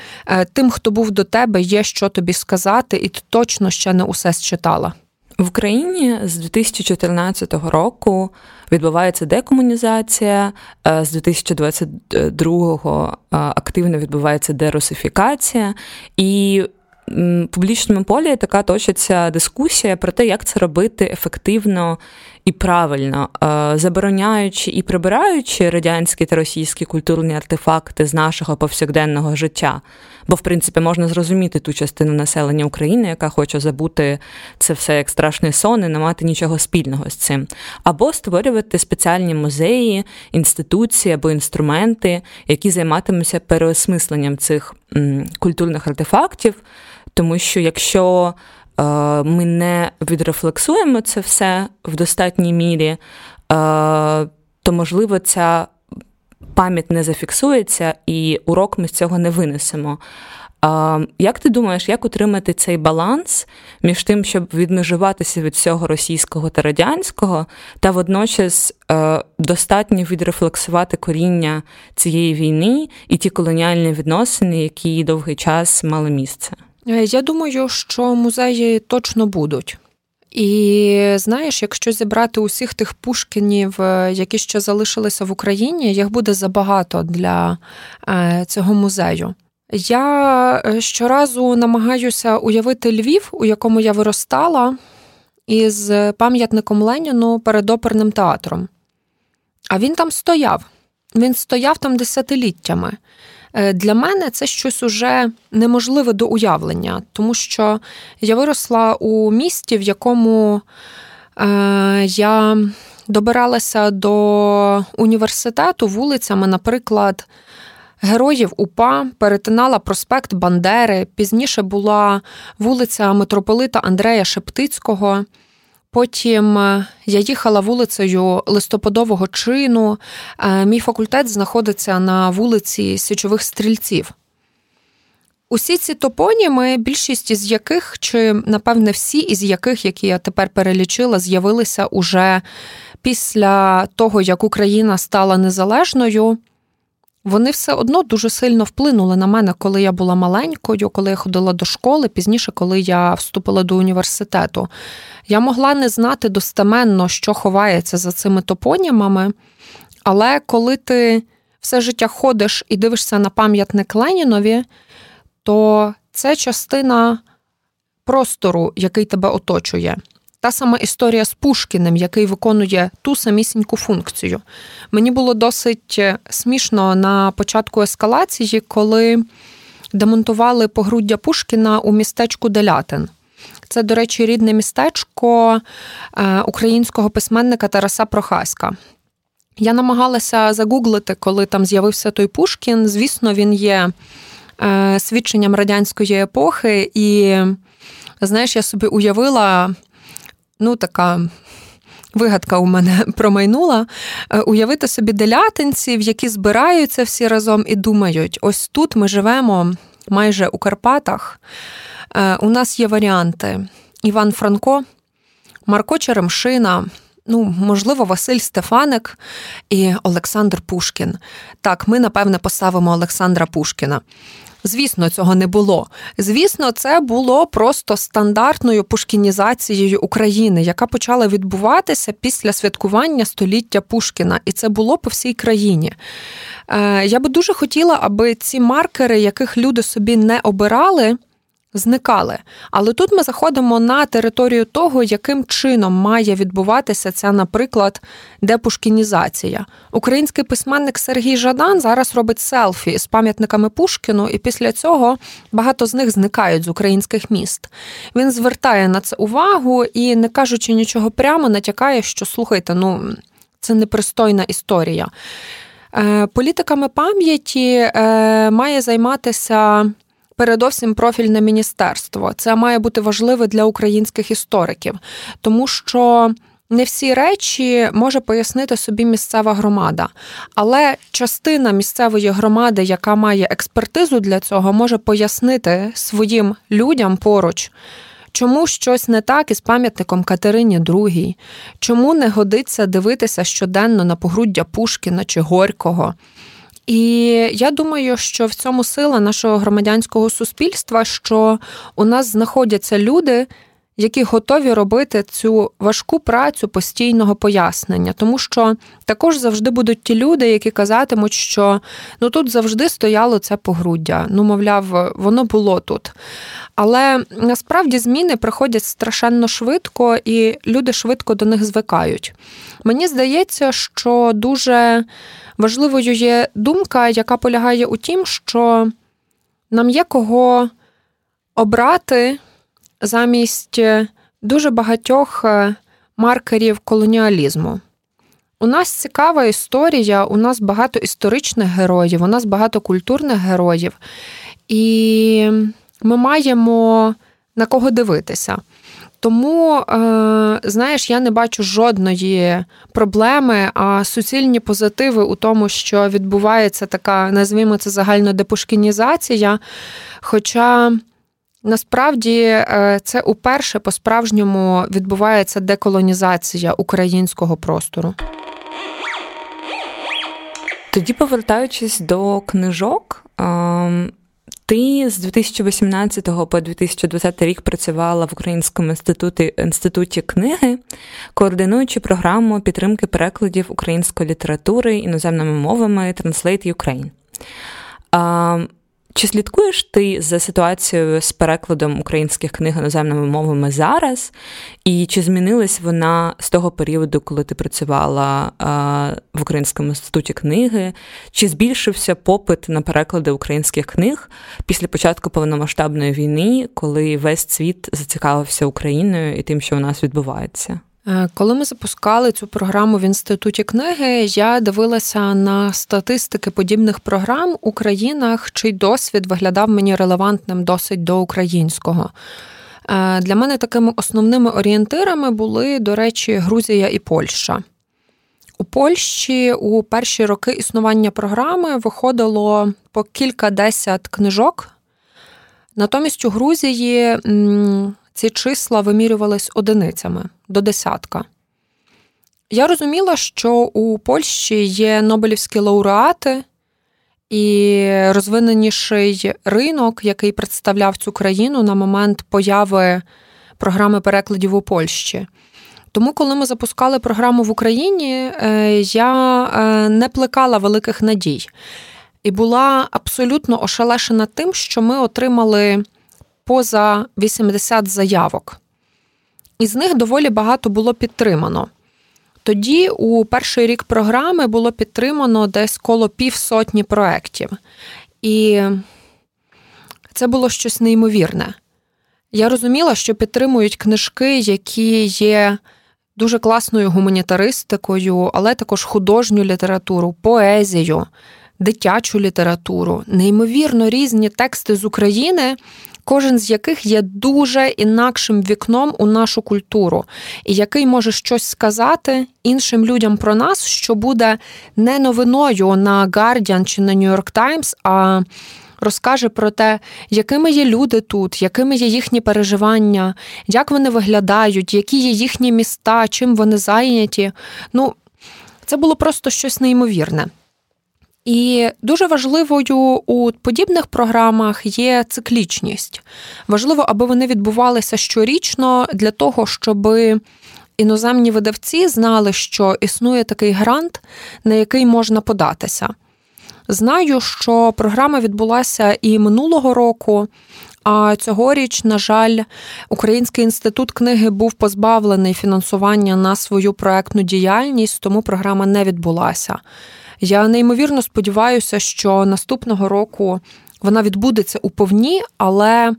Тим, хто був до тебе, є що тобі сказати, і ти точно ще не усе считала. В Україні з дві тисячі чотирнадцятого року відбувається декомунізація, з дві тисячі двадцять другого активно відбувається дерусифікація, і в публічному полі така точиться дискусія про те, як це робити ефективно і правильно, забороняючи і прибираючи радянські та російські культурні артефакти з нашого повсякденного життя. Бо, в принципі, можна зрозуміти ту частину населення України, яка хоче забути це все як страшний сон і не мати нічого спільного з цим. Або створювати спеціальні музеї, інституції або інструменти, які займатимуться переосмисленням цих культурних артефактів, тому що якщо ми не відрефлексуємо це все в достатній мірі, то, можливо, ця пам'ять не зафіксується і урок ми з цього не винесемо. Як ти думаєш, як утримати цей баланс між тим, щоб відмежуватися від всього російського та радянського, та водночас достатньо відрефлексувати коріння цієї війни і ті колоніальні відносини, які довгий час мали місце? Я думаю, що музеї точно будуть. І, знаєш, якщо зібрати усіх тих Пушкінів, які ще залишилися в Україні, їх буде забагато для цього музею. Я щоразу намагаюся уявити Львів, у якому я виростала, із пам'ятником Леніну перед оперним театром. А він там стояв. Він стояв там десятиліттями. Для мене це щось уже неможливе до уявлення, тому що я виросла у місті, в якому я добиралася до університету вулицями, наприклад, Героїв УПА, перетинала проспект Бандери, пізніше була вулиця митрополита Андрея Шептицького. Потім я їхала вулицею Листопадового чину. Мій факультет знаходиться на вулиці Січових Стрільців. Усі ці топоніми, більшість із яких, чи, напевне, всі із яких, які я тепер перелічила, з'явилися уже після того, як Україна стала незалежною, вони все одно дуже сильно вплинули на мене, коли я була маленькою, коли я ходила до школи, пізніше, коли я вступила до університету. Я могла не знати достеменно, що ховається за цими топонімами, але коли ти все життя ходиш і дивишся на пам'ятник Ленінові, то це частина простору, який тебе оточує. Та сама історія з Пушкіним, який виконує ту самісіньку функцію. Мені було досить смішно на початку ескалації, коли демонтували погруддя Пушкіна у містечку Делятин. Це, до речі, рідне містечко українського письменника Тараса Прохаська. Я намагалася загуглити, коли там з'явився той Пушкін. Звісно, він є свідченням радянської епохи. І, знаєш, я собі уявила... Ну, така вигадка у мене промайнула. Уявити собі делятинців, які збираються всі разом і думають, ось тут ми живемо майже у Карпатах, у нас є варіанти. Іван Франко, Марко Черемшина, ну, можливо, Василь Стефаник і Олександр Пушкін. Так, ми, напевне, поставимо Олександра Пушкіна. Звісно, цього не було. Звісно, це було просто стандартною пушкінізацією України, яка почала відбуватися після святкування століття Пушкіна. І це було по всій країні. Я би дуже хотіла, аби ці маркери, яких люди собі не обирали, зникали. Але тут ми заходимо на територію того, яким чином має відбуватися ця, наприклад, депушкінізація. Український письменник Сергій Жадан зараз робить селфі з пам'ятниками Пушкіну, і після цього багато з них зникають з українських міст. Він звертає на це увагу і, не кажучи нічого прямо, натякає, що, слухайте, ну, це непристойна історія. Е, політиками пам'яті е, має займатися... передовсім профільне міністерство. Це має бути важливе для українських істориків, тому що не всі речі може пояснити собі місцева громада. Але частина місцевої громади, яка має експертизу для цього, може пояснити своїм людям поруч, чому щось не так із пам'ятником Катерині Другій, чому не годиться дивитися щоденно на погруддя Пушкіна чи Горького. І я думаю, що в цьому сила нашого громадянського суспільства, що у нас знаходяться люди, які готові робити цю важку працю постійного пояснення. Тому що також завжди будуть ті люди, які казатимуть, що ну тут завжди стояло це погруддя. Ну, мовляв, воно було тут. Але насправді зміни приходять страшенно швидко, і люди швидко до них звикають. Мені здається, що дуже важливою є думка, яка полягає у тім, що нам є кого обрати замість дуже багатьох маркерів колоніалізму. У нас цікава історія, у нас багато історичних героїв, у нас багато культурних героїв. І ми маємо на кого дивитися. Тому, знаєш, я не бачу жодної проблеми, а суцільні позитиви у тому, що відбувається така, назвімо це, загальна депушкінізація. Хоча, насправді, це уперше по-справжньому відбувається деколонізація українського простору. Тоді, повертаючись до книжок, Ти з дві тисячі вісімнадцятого по дві тисячі двадцятий рік працювала в Українському інституті, інституті книги, координуючи програму підтримки перекладів української літератури іноземними мовами Translate Ukraine. А, чи слідкуєш ти за ситуацією з перекладом українських книг іноземними мовами зараз? І чи змінилась вона з того періоду, коли ти працювала а, в Українському інституті книги? Чи збільшився попит на переклади українських книг після початку повномасштабної війни, коли весь світ зацікавився Україною і тим, що у нас відбувається? Коли ми запускали цю програму в Інституті книги, я дивилася на статистики подібних програм у країнах, чий досвід виглядав мені релевантним досить до українського. Для мене такими основними орієнтирами були, до речі, Грузія і Польща. У Польщі у перші роки існування програми виходило по кілька десят книжок. Натомість у Грузії ці числа вимірювались одиницями, до десятка. Я розуміла, що у Польщі є нобелівські лауреати і розвиненіший ринок, який представляв цю країну на момент появи програми перекладів у Польщі. Тому, коли ми запускали програму в Україні, я не плекала великих надій. І була абсолютно ошелешена тим, що ми отримали поза вісімдесят заявок. Із них доволі багато було підтримано. Тоді у перший рік програми було підтримано десь коло півсотні проєктів. І це було щось неймовірне. Я розуміла, що підтримують книжки, які є дуже класною гуманітаристикою, але також художню літературу, поезію, дитячу літературу, неймовірно різні тексти з України – кожен з яких є дуже інакшим вікном у нашу культуру, і який може щось сказати іншим людям про нас, що буде не новиною на Guardian чи на New York Times, а розкаже про те, якими є люди тут, якими є їхні переживання, як вони виглядають, які є їхні міста, чим вони зайняті. Ну, це було просто щось неймовірне. І дуже важливою у подібних програмах є циклічність. Важливо, аби вони відбувалися щорічно для того, щоб іноземні видавці знали, що існує такий грант, на який можна податися. Знаю, що програма відбулася і минулого року, а цьогоріч, на жаль, Український інститут книги був позбавлений фінансування на свою проектну діяльність, тому програма не відбулася. Я неймовірно сподіваюся, що наступного року вона відбудеться у повні, але,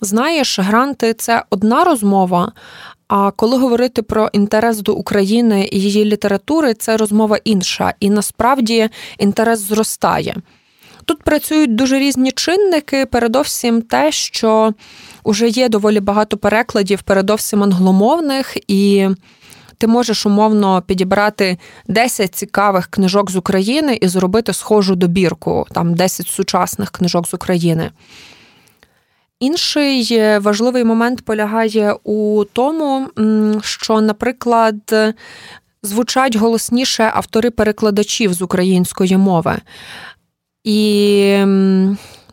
знаєш, гранти – це одна розмова, а коли говорити про інтерес до України і її літератури – це розмова інша, і насправді інтерес зростає. Тут працюють дуже різні чинники, передовсім те, що вже є доволі багато перекладів, передовсім англомовних, і ти можеш умовно підібрати десять цікавих книжок з України і зробити схожу добірку, там десять сучасних книжок з України. Інший важливий момент полягає у тому, що, наприклад, звучать голосніше автори-перекладачів з української мови. І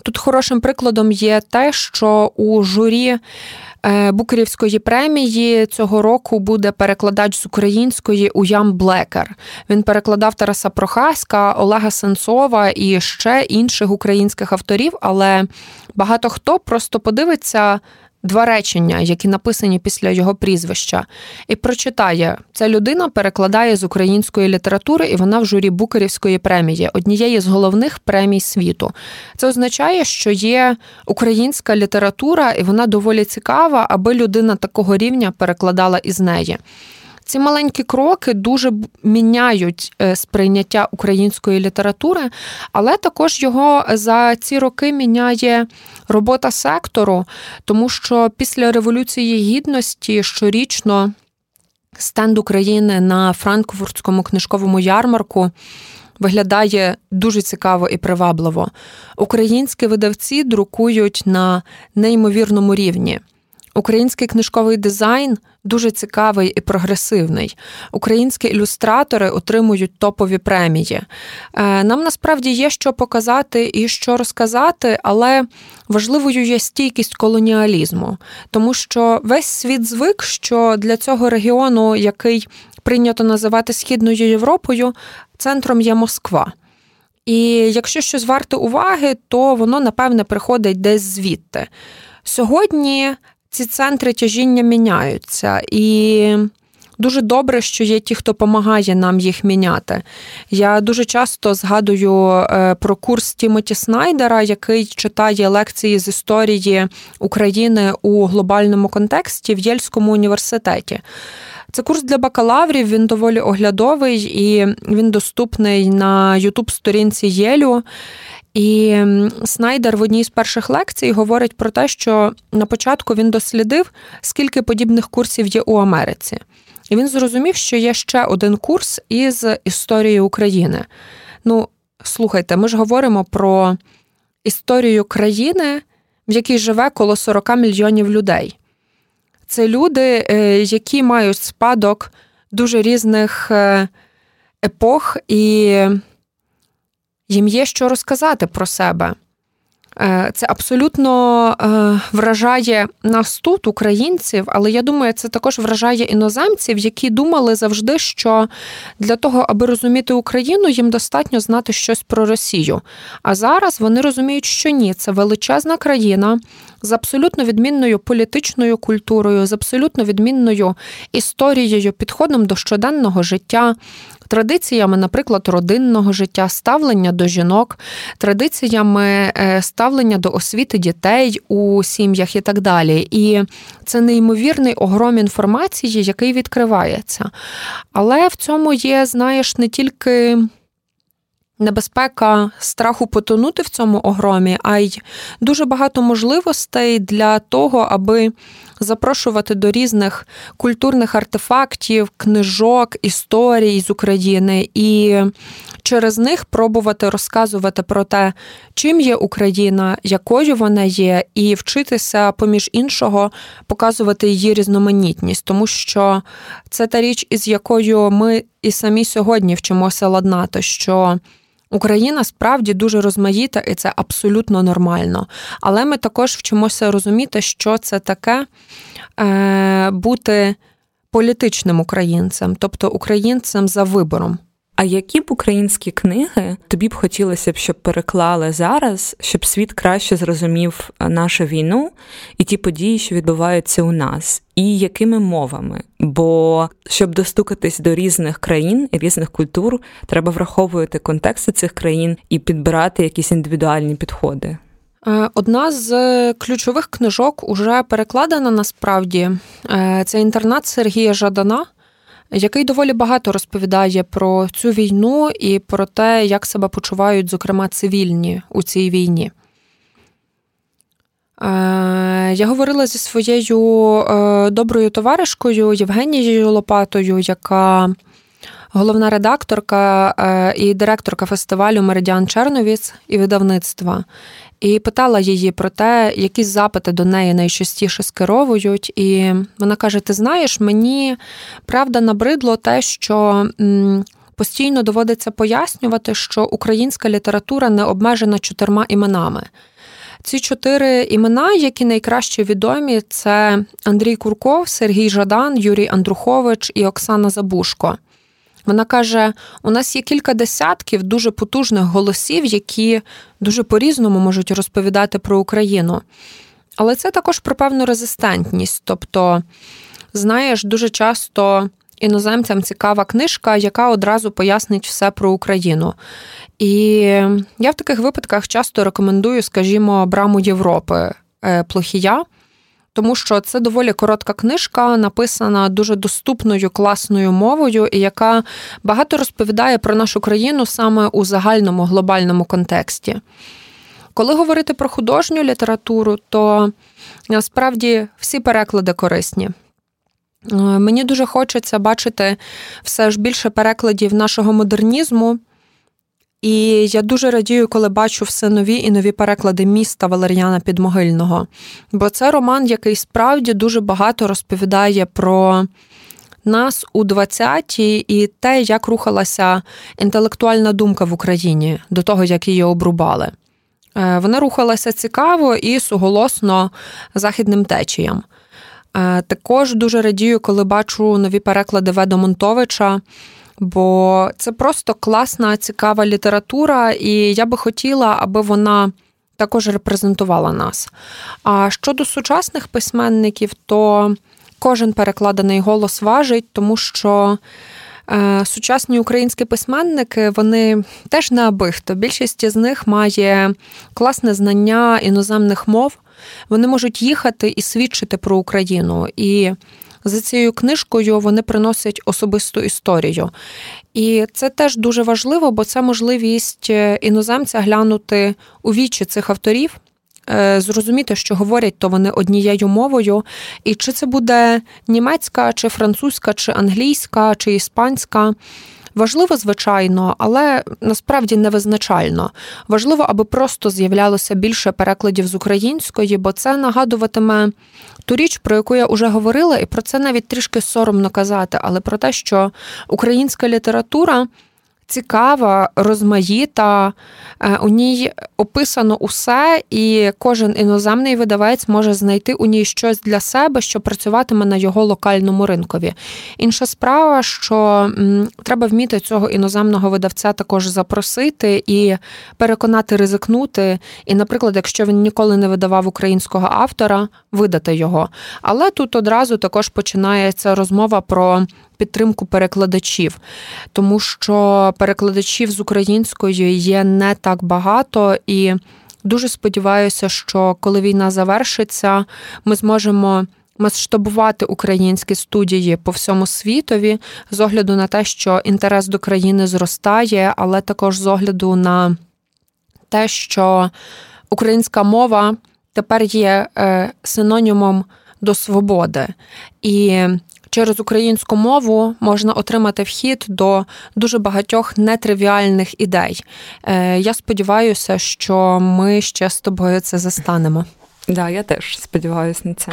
тут хорошим прикладом є те, що у журі Букерівської премії цього року буде перекладач з української Уям Блекер. Він перекладав Тараса Прохаська, Олега Сенцова і ще інших українських авторів, але багато хто просто подивиться два речення, які написані після його прізвища, і прочитає. Ця людина перекладає з української літератури, і вона в журі Букерівської премії, однієї з головних премій світу. Це означає, що є українська література, і вона доволі цікава, аби людина такого рівня перекладала із неї. Ці маленькі кроки дуже міняють сприйняття української літератури, але також його за ці роки міняє робота сектору, тому що після Революції Гідності щорічно стенд України на Франкфуртському книжковому ярмарку виглядає дуже цікаво і привабливо. Українські видавці друкують на неймовірному рівні. Український книжковий дизайн дуже цікавий і прогресивний. Українські ілюстратори отримують топові премії. Нам насправді є що показати і що розказати, але важливою є стійкість колоніалізму, тому що весь світ звик, що для цього регіону, який прийнято називати Східною Європою, центром є Москва. І якщо щось варте уваги, то воно, напевне, приходить десь звідти. Сьогодні ці центри тяжіння міняються, і дуже добре, що є ті, хто допомагає нам їх міняти. Я дуже часто згадую про курс Тімоті Снайдера, який читає лекції з історії України у глобальному контексті в Єльському університеті. Це курс для бакалаврів, він доволі оглядовий і він доступний на YouTube-сторінці Єлю. І Снайдер в одній з перших лекцій говорить про те, що на початку він дослідив, скільки подібних курсів є у Америці. І він зрозумів, що є ще один курс із історії України. Ну, слухайте, ми ж говоримо про історію країни, в якій живе коло сорок мільйонів людей. Це люди, які мають спадок дуже різних епох, і їм є що розказати про себе. Це абсолютно вражає нас тут, українців, але я думаю, це також вражає іноземців, які думали завжди, що для того, аби розуміти Україну, їм достатньо знати щось про Росію. А зараз вони розуміють, що ні, це величезна країна з абсолютно відмінною політичною культурою, з абсолютно відмінною історією, підходом до щоденного життя, традиціями, наприклад, родинного життя, ставлення до жінок, традиціями ставлення до освіти дітей у сім'ях і так далі. І це неймовірний огром інформації, який відкривається. Але в цьому є, знаєш, не тільки небезпека страху потонути в цьому огромі, а й дуже багато можливостей для того, аби запрошувати до різних культурних артефактів, книжок, історій з України і через них пробувати розказувати про те, чим є Україна, якою вона є, і вчитися, поміж іншого, показувати її різноманітність, тому що це та річ, із якою ми і самі сьогодні вчимося ладнати, що Україна справді дуже розмаїта, і це абсолютно нормально. Але ми також вчимося розуміти, що це таке е, бути політичним українцем, тобто українцем за вибором. А які б українські книги тобі б хотілося б, щоб переклали зараз, щоб світ краще зрозумів нашу війну і ті події, що відбуваються у нас? І якими мовами? Бо, щоб достукатись до різних країн і різних культур, треба враховувати контексти цих країн і підбирати якісь індивідуальні підходи. Одна з ключових книжок уже перекладена насправді. Це «Інтернат» Сергія Жадана, який доволі багато розповідає про цю війну і про те, як себе почувають, зокрема, цивільні у цій війні. Я говорила зі своєю доброю товаришкою Євгенією Лопатою, яка головна редакторка і директорка фестивалю «Меридіан Черновіць» і видавництва. І питала її про те, які запити до неї найчастіше скеровують. І вона каже, ти знаєш, мені правда набридло те, що постійно доводиться пояснювати, що українська література не обмежена чотирма іменами. Ці чотири імена, які найкраще відомі, це Андрій Курков, Сергій Жадан, Юрій Андрухович і Оксана Забушко. Вона каже, у нас є кілька десятків дуже потужних голосів, які дуже по-різному можуть розповідати про Україну. Але це також про певну резистентність. Тобто, знаєш, дуже часто іноземцям цікава книжка, яка одразу пояснить все про Україну. І я в таких випадках часто рекомендую, скажімо, «Браму Європи» Плохія, тому що це доволі коротка книжка, написана дуже доступною, класною мовою, і яка багато розповідає про нашу країну саме у загальному, глобальному контексті. Коли говорити про художню літературу, то насправді всі переклади корисні. Мені дуже хочеться бачити все ж більше перекладів нашого модернізму, І я дуже радію, коли бачу все нові і нові переклади «Міста» Валеріана Підмогильного. Бо це роман, який справді дуже багато розповідає про нас у двадцяті і те, як рухалася інтелектуальна думка в Україні до того, як її обрубали. Вона рухалася цікаво і суголосно західним течіям. Також дуже радію, коли бачу нові переклади Ведо Монтовича, бо це просто класна, цікава література, і я би хотіла, аби вона також репрезентувала нас. А щодо сучасних письменників, то кожен перекладений голос важить, тому що сучасні українські письменники, вони теж неабихто. Більшість із них має класне знання іноземних мов. Вони можуть їхати і свідчити про Україну. І за цією книжкою вони приносять особисту історію. І це теж дуже важливо, бо це можливість іноземця глянути у вічі цих авторів, зрозуміти, що говорять то вони однією мовою, і чи це буде німецька, чи французька, чи англійська, чи іспанська. Важливо, звичайно, але насправді невизначально. Важливо, аби просто з'являлося більше перекладів з української, бо це нагадуватиме ту річ, про яку я вже говорила, і про це навіть трішки соромно казати, але про те, що українська література цікава, розмаїта, у ній описано усе, і кожен іноземний видавець може знайти у ній щось для себе, що працюватиме на його локальному ринкові. Інша справа, що треба вміти цього іноземного видавця також запросити і переконати ризикнути, і, наприклад, якщо він ніколи не видавав українського автора, видати його. Але тут одразу також починається розмова про підтримку перекладачів, тому що перекладачів з української є не так багато, і дуже сподіваюся, що коли війна завершиться, ми зможемо масштабувати українські студії по всьому світові з огляду на те, що інтерес до країни зростає, але також з огляду на те, що українська мова тепер є синонімом до свободи. І через українську мову можна отримати вхід до дуже багатьох нетривіальних ідей. Я сподіваюся, що ми ще з тобою це застанемо. Так, да, я теж сподіваюся на це.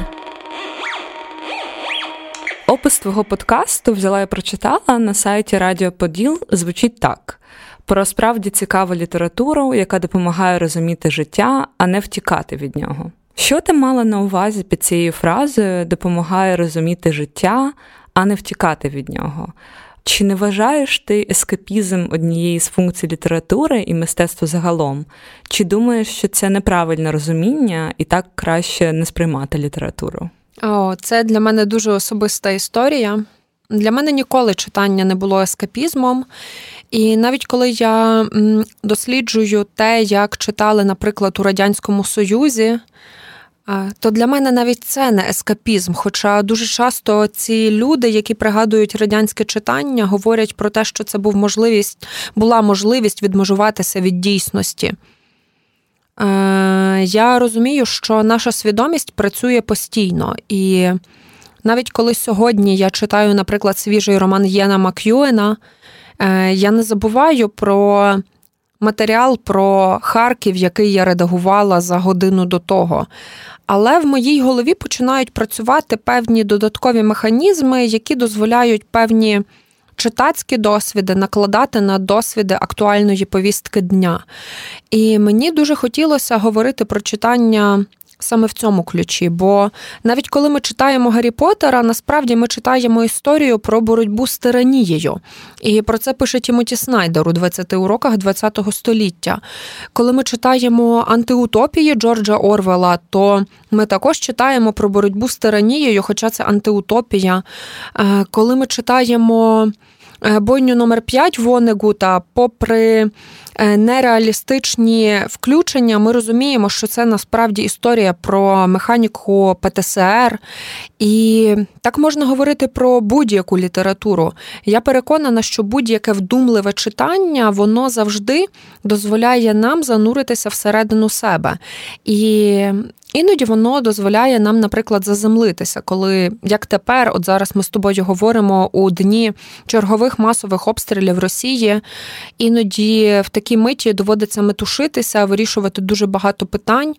Опис твого подкасту взяла і прочитала на сайті Радіоподіл. Звучить так. Про справді цікаву літературу, яка допомагає розуміти життя, а не втікати від нього. Що ти мала на увазі під цією фразою «допомагає розуміти життя, а не втікати від нього»? Чи не вважаєш ти ескапізм однієї з функцій літератури і мистецтва загалом? Чи думаєш, що це неправильне розуміння і так краще не сприймати літературу? О, це для мене дуже особиста історія. Для мене ніколи читання не було ескапізмом. І навіть коли я досліджую те, як читали, наприклад, у Радянському Союзі, то для мене навіть це не ескапізм, хоча дуже часто ці люди, які пригадують радянське читання, говорять про те, що це був можливість, була можливість відмежуватися від дійсності. Я розумію, що наша свідомість працює постійно, і навіть коли сьогодні я читаю, наприклад, свіжий роман Єна Мак'юена, я не забуваю про матеріал про Харків, який я редагувала за годину до того. Але в моїй голові починають працювати певні додаткові механізми, які дозволяють певні читацькі досвіди накладати на досвіди актуальної повістки дня. І мені дуже хотілося говорити про читання саме в цьому ключі, бо навіть коли ми читаємо Гаррі Поттера, насправді ми читаємо історію про боротьбу з тиранією. І про це пише Тімоті Снайдер у двадцяти уроках двадцятого століття. Коли ми читаємо антиутопії Джорджа Орвелла, то ми також читаємо про боротьбу з тиранією, хоча це антиутопія. Коли ми читаємо бойню номер п'ять Вонегута, попри нереалістичні включення, ми розуміємо, що це насправді історія про механіку Пе Те Се Ер. І так можна говорити про будь-яку літературу. Я переконана, що будь-яке вдумливе читання, воно завжди дозволяє нам зануритися всередину себе. І Іноді воно дозволяє нам, наприклад, заземлитися, коли, як тепер, от зараз ми з тобою говоримо у дні чергових масових обстрілів Росії, іноді в такій миті доводиться метушитися, вирішувати дуже багато питань.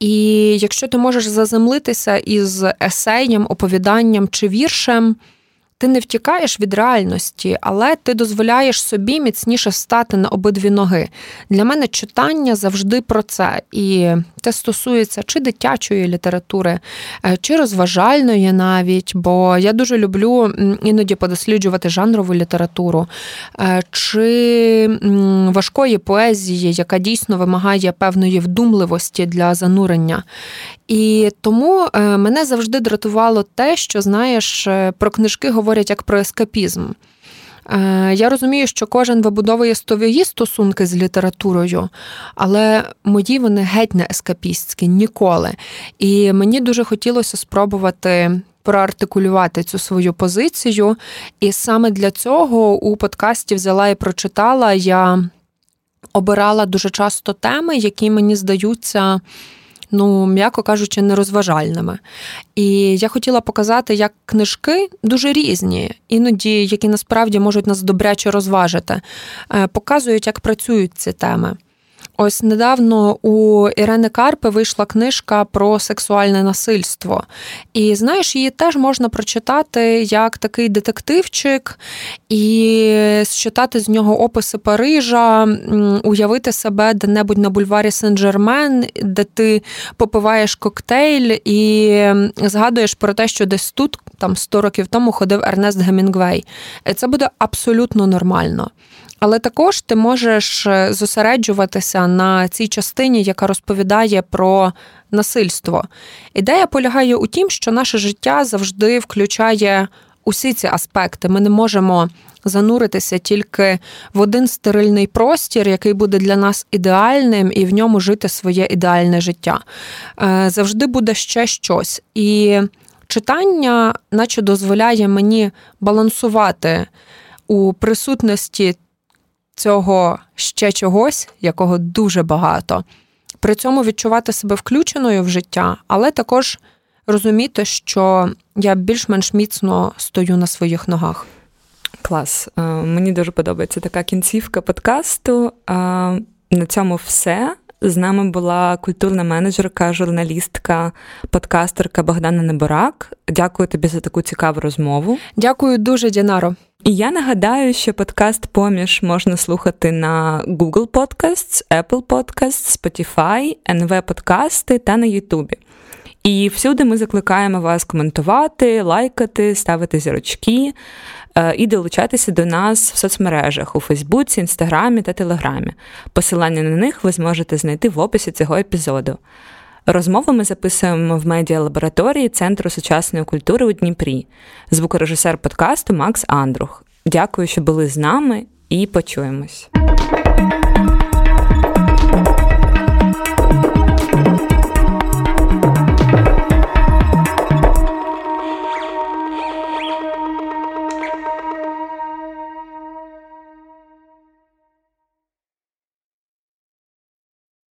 І якщо ти можеш заземлитися із есеєм, оповіданням чи віршем, ти не втікаєш від реальності, але ти дозволяєш собі міцніше стати на обидві ноги. Для мене читання завжди про це. І це стосується чи дитячої літератури, чи розважальної навіть, бо я дуже люблю іноді подосліджувати жанрову літературу, чи важкої поезії, яка дійсно вимагає певної вдумливості для занурення. І тому мене завжди дратувало те, що, знаєш, про книжки говорять як про ескапізм. Я розумію, що кожен вибудовує свої стосунки з літературою, але мої вони геть не ескапістські, ніколи. І мені дуже хотілося спробувати проартикулювати цю свою позицію. І саме для цього у подкасті «Взяла і прочитала» я обирала дуже часто теми, які мені здаються, ну, м'яко кажучи, нерозважальними. І я хотіла показати, як книжки дуже різні, іноді, які насправді можуть нас добряче розважити, показують, як працюють ці теми. Ось недавно у Ірени Карпи вийшла книжка про сексуальне насильство. І, знаєш, її теж можна прочитати як такий детективчик і считати з нього описи Парижа, уявити себе де-небудь на бульварі Сен-Жермен, де ти попиваєш коктейль і згадуєш про те, що десь тут, там, сто років тому ходив Ернест Гемінгвей. Це буде абсолютно нормально. Але також ти можеш зосереджуватися на цій частині, яка розповідає про насильство. Ідея полягає у тім, що наше життя завжди включає усі ці аспекти. Ми не можемо зануритися тільки в один стерильний простір, який буде для нас ідеальним, і в ньому жити своє ідеальне життя. Завжди буде ще щось. І читання, наче, дозволяє мені балансувати у присутності цього ще чогось, якого дуже багато. При цьому відчувати себе включеною в життя, але також розуміти, що я більш-менш міцно стою на своїх ногах. Клас. Мені дуже подобається така кінцівка подкасту. На цьому все. З нами була культурна менеджерка, журналістка, подкастерка Богдана Неборак. Дякую тобі за таку цікаву розмову. Дякую дуже, Дінаро. І я нагадаю, що подкаст «Поміж» можна слухати на Google Podcasts, Apple Podcasts, Spotify, ен ве-подкасти та на YouTube. І всюди ми закликаємо вас коментувати, лайкати, ставити зірочки і долучатися до нас в соцмережах у Фейсбуці, Інстаграмі та Телеграмі. Посилання на них ви зможете знайти в описі цього епізоду. Розмови ми записуємо в медіалабораторії Центру сучасної культури у Дніпрі. Звукорежисер подкасту Макс Андрух. Дякую, що були з нами, і почуємось.